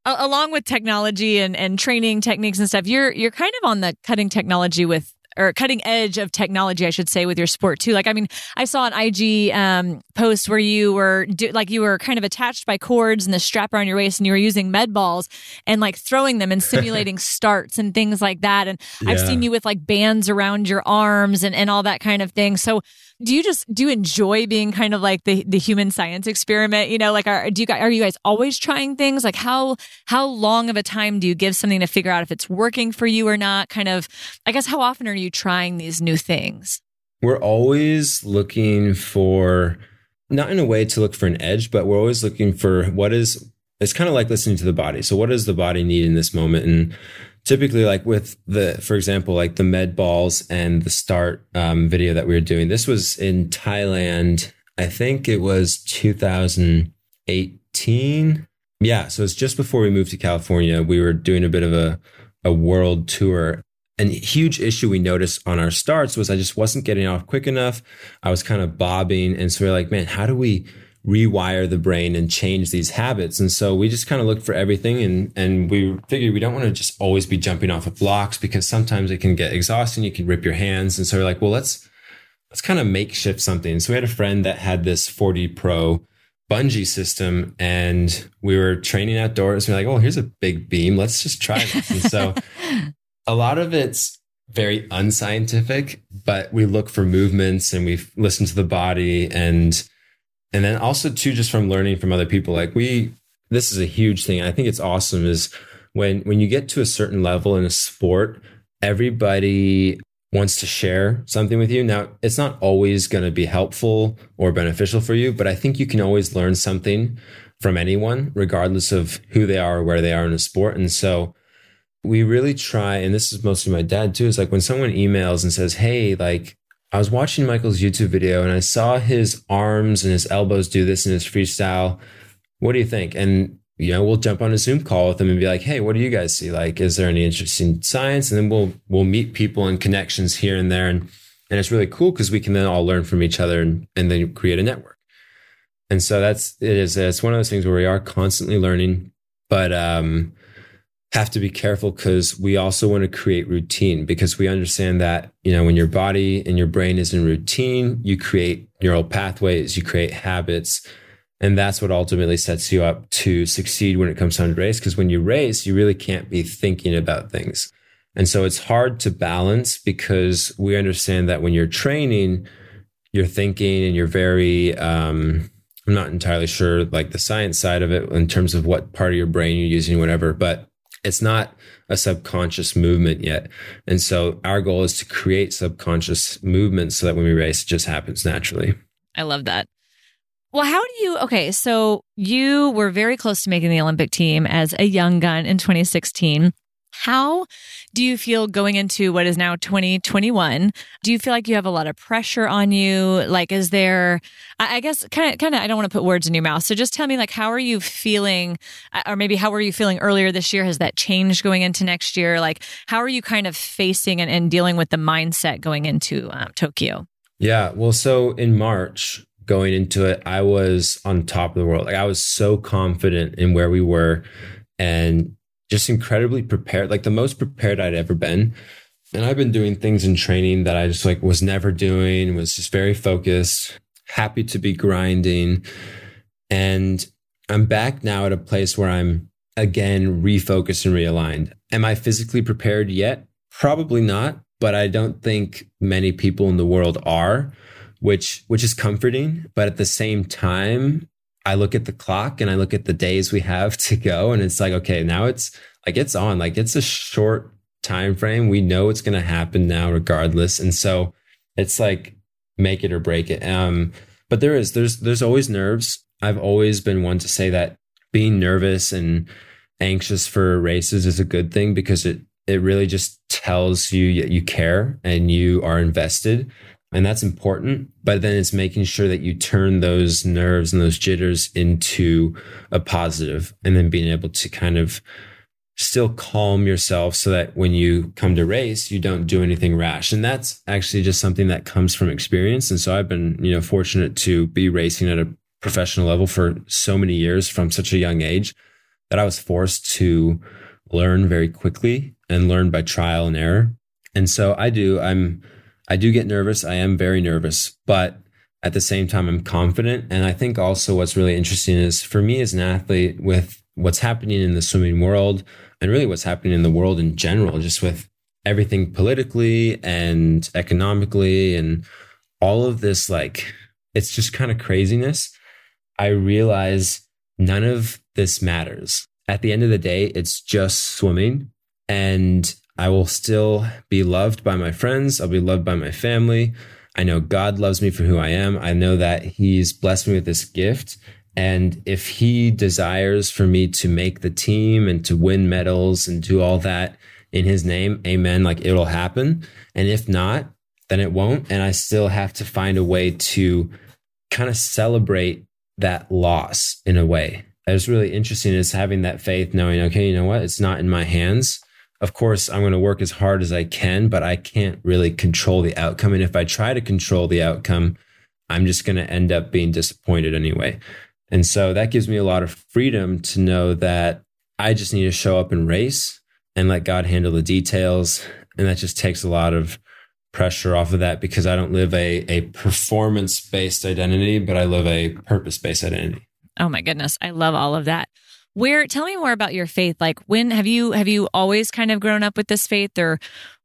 a- along with technology and, and training techniques and stuff, you're, you're kind of on the cutting technology with or cutting edge of technology, I should say, with your sport too. Like, I mean, I saw an I G um, post where you were do, like you were kind of attached by cords and the strap around your waist and you were using med balls and like throwing them and simulating starts and things like that. And yeah. I've seen you with like bands around your arms and, and all that kind of thing. So do you just, do you enjoy being kind of like the, the human science experiment? You know, like, are, do you guys, are you guys always trying things? Like how, how long of a time do you give something to figure out if it's working for you or not? Kind of, I guess, how often are you trying these new things? We're always looking for, not in a way to look for an edge, but we're always looking for what is, it's kind of like listening to the body. So what does the body need in this moment? And typically, like with the, for example, like the med balls and the start um, video that we were doing, this was in Thailand. I think it was two thousand eighteen. Yeah. So it's just before we moved to California. We were doing a bit of a, a world tour. And a huge issue we noticed on our starts was I just wasn't getting off quick enough. I was kind of bobbing. And so we're like, man, how do we rewire the brain and change these habits? And so we just kind of looked for everything. And, and we figured we don't want to just always be jumping off of blocks because sometimes it can get exhausting. You can rip your hands. And so we're like, well, let's, let's kind of makeshift something. So we had a friend that had this forty Pro bungee system and we were training outdoors. And we're like, oh, here's a big beam. Let's just try this. And so a lot of it's very unscientific, but we look for movements and we listen to the body. And And then also too, just from learning from other people, like we, this is a huge thing. I think it's awesome is when, when you get to a certain level in a sport, everybody wants to share something with you. Now it's not always going to be helpful or beneficial for you, but I think you can always learn something from anyone, regardless of who they are or where they are in a sport. And so we really try, and this is mostly my dad too, is like when someone emails and says, hey, like, I was watching Michael's YouTube video and I saw his arms and his elbows do this in his freestyle. What do you think? And, you know, we'll jump on a Zoom call with them and be like, hey, what do you guys see? Like, is there any interesting science? And then we'll, we'll meet people and connections here and there. And, and it's really cool because we can then all learn from each other and, and then create a network. And so that's, it is, it's one of those things where we are constantly learning, but, um, have to be careful because we also want to create routine because we understand that, you know, when your body and your brain is in routine, you create neural pathways, you create habits. And that's what ultimately sets you up to succeed when it comes time to race. Because when you race, you really can't be thinking about things. And so it's hard to balance because we understand that when you're training, you're thinking and you're very, um, I'm not entirely sure like the science side of it in terms of what part of your brain you're using, whatever, but it's not a subconscious movement yet. And so our goal is to create subconscious movements so that when we race, it just happens naturally. I love that. Well, how do you, okay, so you were very close to making the Olympic team as a young gun in twenty sixteen. How do you feel going into what is now twenty twenty-one? Do you feel like you have a lot of pressure on you? Like, is there, I guess, kind of, kind of, I don't want to put words in your mouth. So just tell me, like, how are you feeling? Or maybe how were you feeling earlier this year? Has that changed going into next year? Like, how are you kind of facing and, and dealing with the mindset going into um, Tokyo? Yeah. Well, so in March going into it, I was on top of the world. Like, I was so confident in where we were and just incredibly prepared, like the most prepared I'd ever been. And I've been doing things in training that I just like was never doing, was just very focused, happy to be grinding. And I'm back now at a place where I'm again, refocused and realigned. Am I physically prepared yet? Probably not, but I don't think many people in the world are, which, which is comforting. But at the same time, I look at the clock and I look at the days we have to go, and it's like, okay, now it's like, it's on, like it's a short time frame. We know it's going to happen now regardless. And so it's like, make it or break it. Um, but there is, there's, there's always nerves. I've always been one to say that being nervous and anxious for races is a good thing because it, it really just tells you that you care and you are invested. And that's important, but then it's making sure that you turn those nerves and those jitters into a positive, and then being able to kind of still calm yourself so that when you come to race, you don't do anything rash. And that's actually just something that comes from experience. And so I've been, you know, fortunate to be racing at a professional level for so many years from such a young age that I was forced to learn very quickly and learn by trial and error. And so I do, I'm I do get nervous. I am very nervous, but at the same time, I'm confident. And I think also what's really interesting is for me as an athlete, with what's happening in the swimming world and really what's happening in the world in general, just with everything politically and economically and all of this, like, it's just kind of craziness. I realize none of this matters. At the end of the day, it's just swimming, and I will still be loved by my friends. I'll be loved by my family. I know God loves me for who I am. I know that he's blessed me with this gift. And if he desires for me to make the team and to win medals and do all that in his name, amen, like it'll happen. And if not, then it won't. And I still have to find a way to kind of celebrate that loss in a way. It's really interesting is having that faith, knowing, okay, you know what? It's not in my hands. Of course, I'm going to work as hard as I can, but I can't really control the outcome. And if I try to control the outcome, I'm just going to end up being disappointed anyway. And so that gives me a lot of freedom to know that I just need to show up and race and let God handle the details. And that just takes a lot of pressure off of that because I don't live a, a performance-based identity, but I live a purpose-based identity. Oh my goodness. I love all of that. Where, tell me more about your faith. Like, when have you, have you always kind of grown up with this faith, or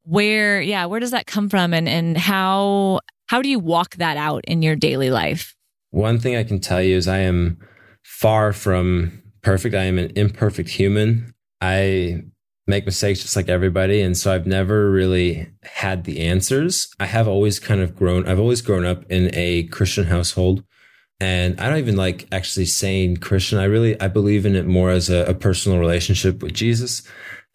where, yeah, where does that come from? And, and how, how do you walk that out in your daily life? One thing I can tell you is I am far from perfect. I am an imperfect human. I make mistakes just like everybody. And so I've never really had the answers. I have always kind of grown, I've always grown up in a Christian household. And I don't even like actually saying Christian. I really, I believe in it more as a, a personal relationship with Jesus.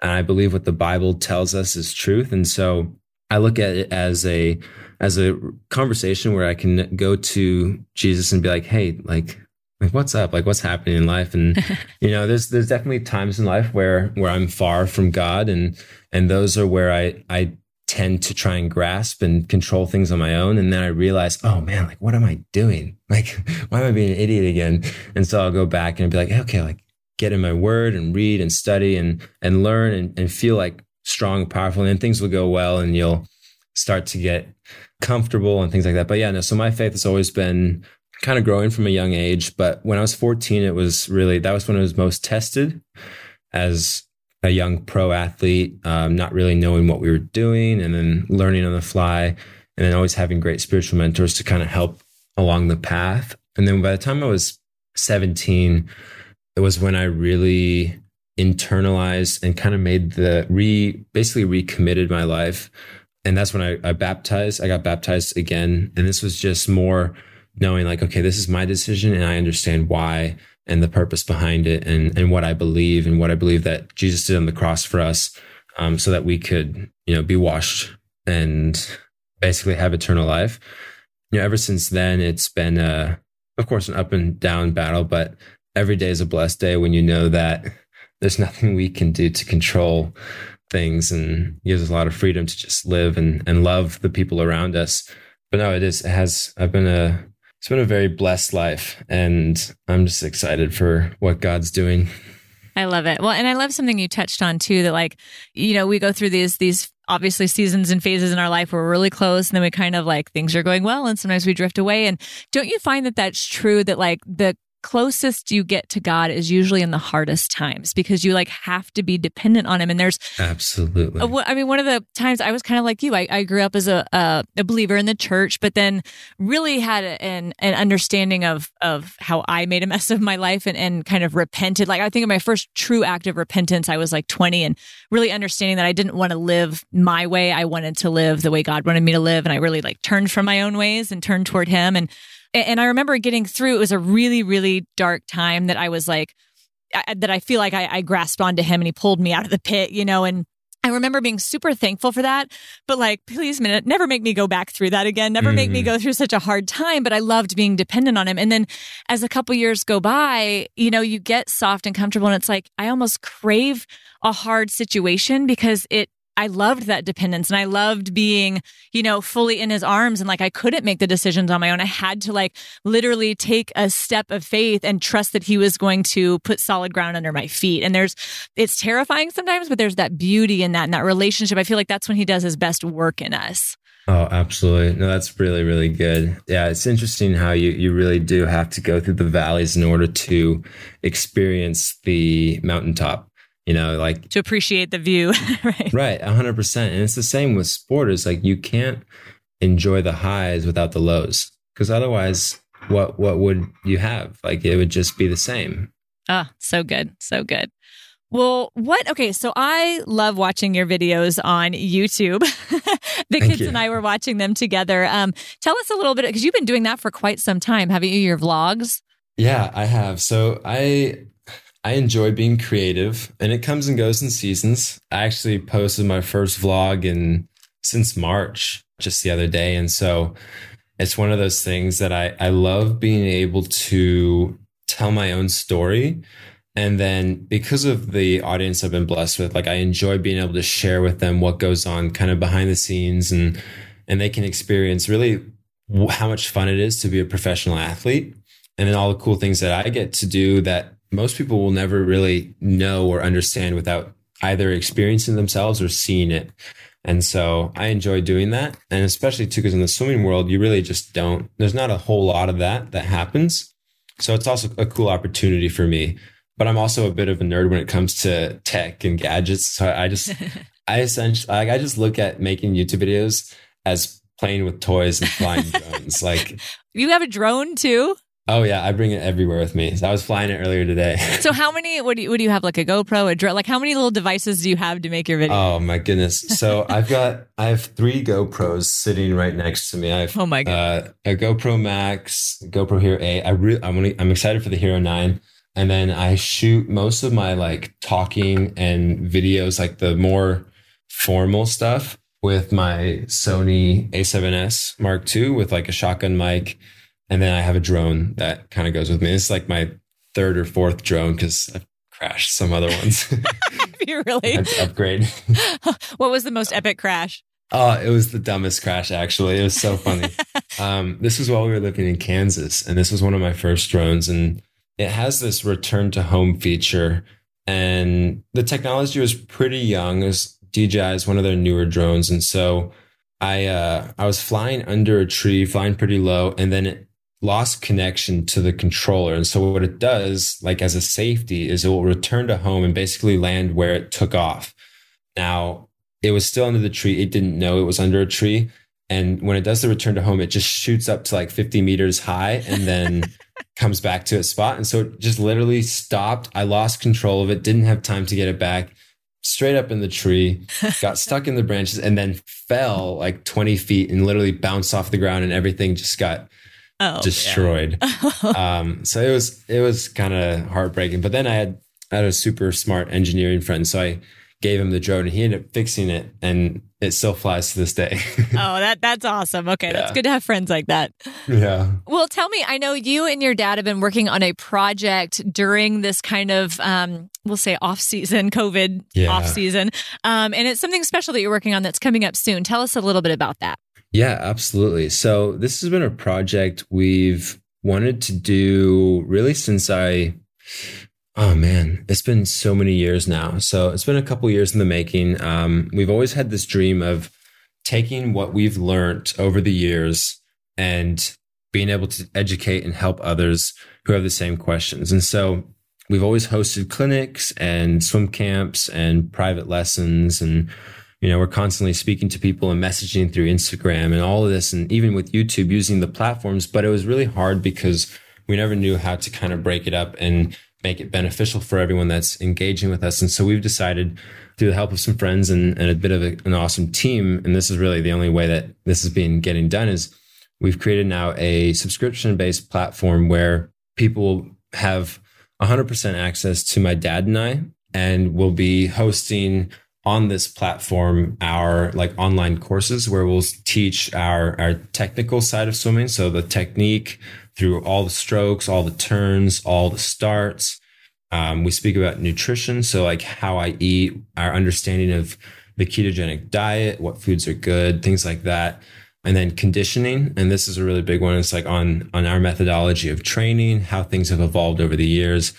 And I believe what the Bible tells us is truth. And so I look at it as a, as a conversation where I can go to Jesus and be like, hey, like, like what's up? Like, what's happening in life? And, you know, there's, there's definitely times in life where, where I'm far from God. And, and those are where I, I tend to try and grasp and control things on my own. And then I realize, oh man, like, what am I doing? Like, why am I being an idiot again? And so I'll go back and I'll be like, hey, okay, like get in my word and read and study and, and learn and, and feel like strong, powerful, and then things will go well and you'll start to get comfortable and things like that. But yeah, no, so my faith has always been kind of growing from a young age, but when I was fourteen, it was really, that was when I was most tested as a young pro athlete, um, not really knowing what we were doing and then learning on the fly and then always having great spiritual mentors to kind of help along the path. And then by the time I was seventeen, it was when I really internalized and kind of made the re basically recommitted my life. And that's when I, I baptized, I got baptized again. And this was just more knowing like, okay, this is my decision and I understand why and the purpose behind it and, and what I believe and what I believe that Jesus did on the cross for us. um, so that we could, you know, be washed and basically have eternal life. You know, ever since then, it's been, a, of course, an up and down battle, but every day is a blessed day when you know that there's nothing we can do to control things, and gives us a lot of freedom to just live and, and love the people around us. But no, it is, it has, I've been a, it's been a very blessed life, and I'm just excited for what God's doing. I love it. Well, and I love something you touched on too, that like, you know, we go through these, these obviously seasons and phases in our life where we're really close, and then we kind of like things are going well and sometimes we drift away. And don't you find that that's true, that like the closest you get to God is usually in the hardest times, because you like have to be dependent on him? And there's absolutely, a, I mean, one of the times I was kind of like you, I, I grew up as a, a a believer in the church, but then really had an an understanding of of how I made a mess of my life and, and kind of repented. Like I think of my first true act of repentance, I was like twenty, and really understanding that I didn't want to live my way. I wanted to live the way God wanted me to live. And I really like turned from my own ways and turned toward him. And And I remember getting through, it was a really, really dark time that I was like, I, that I feel like I, I grasped onto him and he pulled me out of the pit, you know, and I remember being super thankful for that. But like, please, minute, never make me go back through that again. Never mm-hmm. make me go through such a hard time. But I loved being dependent on him. And then as a couple years go by, you know, you get soft and comfortable. And it's like, I almost crave a hard situation, because it, I loved that dependence, and I loved being, you know, fully in his arms. And like, I couldn't make the decisions on my own. I had to like literally take a step of faith and trust that he was going to put solid ground under my feet. And there's, it's terrifying sometimes, but there's that beauty in that, in that relationship. I feel like that's when he does his best work in us. Oh, absolutely. No, that's really, really good. Yeah. It's interesting how you, you really do have to go through the valleys in order to experience the mountaintop. You know, like to appreciate the view, right? Right, one hundred percent. And it's the same with sport. It's like you can't enjoy the highs without the lows, because otherwise, what what would you have? Like it would just be the same. Ah, so good, so good. Well, what? Okay, so I love watching your videos on YouTube. The Thank kids you. And I were watching them together. Um, tell us a little bit, because you've been doing that for quite some time, haven't you? Your vlogs. Yeah, I have. So I. I enjoy being creative, and it comes and goes in seasons. I actually posted my first vlog in since March just the other day. And so it's one of those things that I, I love being able to tell my own story. And then because of the audience I've been blessed with, like I enjoy being able to share with them what goes on kind of behind the scenes, and, and they can experience really how much fun it is to be a professional athlete. And then all the cool things that I get to do that most people will never really know or understand without either experiencing themselves or seeing it. And so I enjoy doing that. And especially too, because in the swimming world, you really just don't, there's not a whole lot of that that happens. So it's also a cool opportunity for me, but I'm also a bit of a nerd when it comes to tech and gadgets. So I just, I essentially, I just look at making YouTube videos as playing with toys and flying drones. Like you have a drone too? Oh yeah, I bring it everywhere with me. So I was flying it earlier today. So how many? What do you? What do you have? Like a GoPro, a drone? Like how many little devices do you have to make your video? Oh my goodness! So I've got I have three GoPros sitting right next to me. I have oh my god, uh, a GoPro Max, GoPro Hero eight. I really I'm really, I'm excited for the Hero nine, and then I shoot most of my like talking and videos, like the more formal stuff, with my Sony A seven S Mark two with like a shotgun mic. And then I have a drone that kind of goes with me. It's like my third or fourth drone, because I've crashed some other ones. Have you really? I had to upgrade. What was the most epic crash? Oh, it was the dumbest crash, actually. It was so funny. um, this was while we were living in Kansas. And this was one of my first drones. And it has this return to home feature. And the technology was pretty young. It was D J I is one of their newer drones. And so I uh, I was flying under a tree, flying pretty low. And then it lost connection to the controller. And so what it does, like as a safety, is it will return to home and basically land where it took off. Now, it was still under the tree. It didn't know it was under a tree. And when it does the return to home, it just shoots up to like fifty meters high and then comes back to its spot. And so it just literally stopped. I lost control of it, didn't have time to get it back. Straight up in the tree, got stuck in the branches, and then fell like twenty feet and literally bounced off the ground, and everything just got... Oh, destroyed. Yeah. um, so it was it was kind of heartbreaking. But then I had I had a super smart engineering friend, so I gave him the drone, and he ended up fixing it, and it still flies to this day. Oh, that that's awesome. Okay, yeah. That's good to have friends like that. Yeah. Well, tell me, I know you and your dad have been working on a project during this kind of, um, we'll say off-season, COVID yeah. off-season, um, and it's something special that you're working on that's coming up soon. Tell us a little bit about that. Yeah, absolutely. So this has been a project we've wanted to do really since I... Oh man, it's been so many years now. So it's been a couple years in the making. Um, we've always had this dream of taking what we've learned over the years and being able to educate and help others who have the same questions. And so we've always hosted clinics and swim camps and private lessons. And, you know, we're constantly speaking to people and messaging through Instagram and all of this. And even with YouTube, using the platforms, but it was really hard because we never knew how to kind of break it up and make it beneficial for everyone that's engaging with us. And so we've decided, through the help of some friends and, and a bit of a, an awesome team, and this is really the only way that this has been getting done, is we've created now a subscription-based platform where people have one hundred percent access to my dad and I, and we'll be hosting on this platform our like online courses where we'll teach our, our technical side of swimming. So the technique through all the strokes, all the turns, all the starts. Um, we speak about nutrition. So like how I eat, our understanding of the ketogenic diet, what foods are good, things like that. And then conditioning. And this is a really big one. It's like on, on our methodology of training, how things have evolved over the years.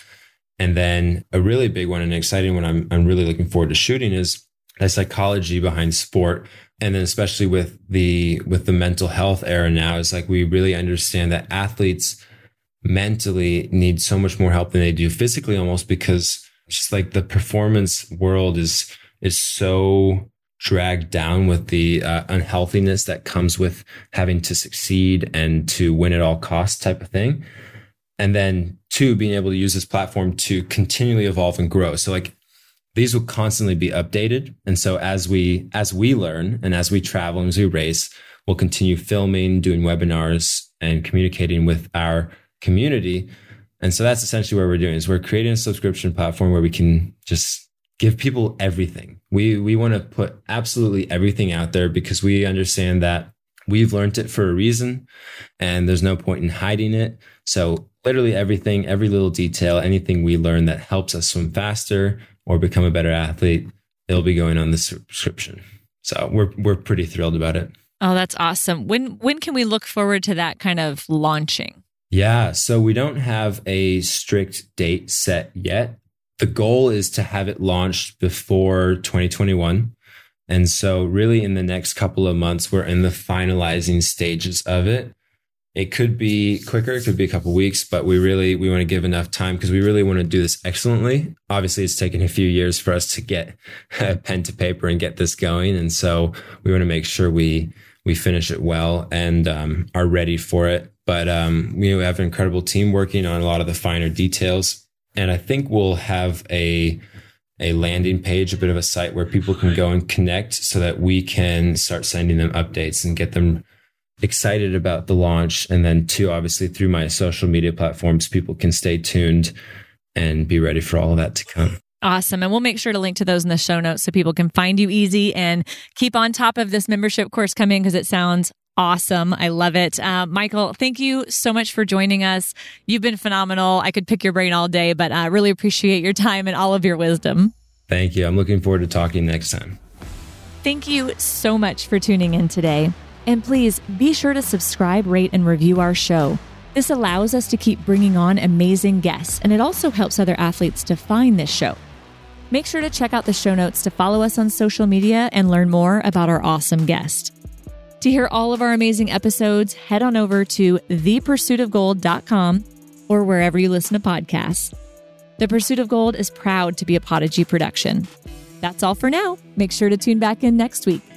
And then a really big one and exciting one I'm I'm really looking forward to shooting is the psychology behind sport. And then especially with the with the mental health era now, it's like we really understand that athletes mentally need so much more help than they do physically, almost, because it's just like the performance world is is so dragged down with the uh, unhealthiness that comes with having to succeed and to win at all costs type of thing. And then two, being able to use this platform to continually evolve and grow. So like these will constantly be updated. And so as we, as we learn and as we travel and as we race, we'll continue filming, doing webinars and communicating with our community. And so that's essentially what we're doing, is we're creating a subscription platform where we can just give people everything. We, we want to put absolutely everything out there because we understand that we've learned it for a reason and there's no point in hiding it. So literally everything, every little detail, anything we learn that helps us swim faster or become a better athlete, it'll be going on the subscription. So we're we're pretty thrilled about it. Oh, that's awesome. When when can we look forward to that kind of launching? Yeah, so we don't have a strict date set yet. The goal is to have it launched before twenty twenty-one. And so really in the next couple of months, we're in the finalizing stages of it. It could be quicker, it could be a couple of weeks, but we really, we want to give enough time because we really want to do this excellently. Obviously, it's taken a few years for us to get a pen to paper and get this going. And so we want to make sure we, we finish it well and um, are ready for it. But um, we have an incredible team working on a lot of the finer details. And I think we'll have a, a landing page, a bit of a site where people can go and connect so that we can start sending them updates and get them excited about the launch. And then two, obviously through my social media platforms, people can stay tuned and be ready for all of that to come. Awesome. And we'll make sure to link to those in the show notes so people can find you easy and keep on top of this membership course coming because it sounds awesome. I love it. Uh, Michael, thank you so much for joining us. You've been phenomenal. I could pick your brain all day, but I really appreciate your time and all of your wisdom. Thank you. I'm looking forward to talking next time. Thank you so much for tuning in today. And please be sure to subscribe, rate, and review our show. This allows us to keep bringing on amazing guests, and it also helps other athletes to find this show. Make sure to check out the show notes to follow us on social media and learn more about our awesome guest. To hear all of our amazing episodes, head on over to the pursuit of gold dot com or wherever you listen to podcasts. The Pursuit of Gold is proud to be a Podigy production. That's all for now. Make sure to tune back in next week.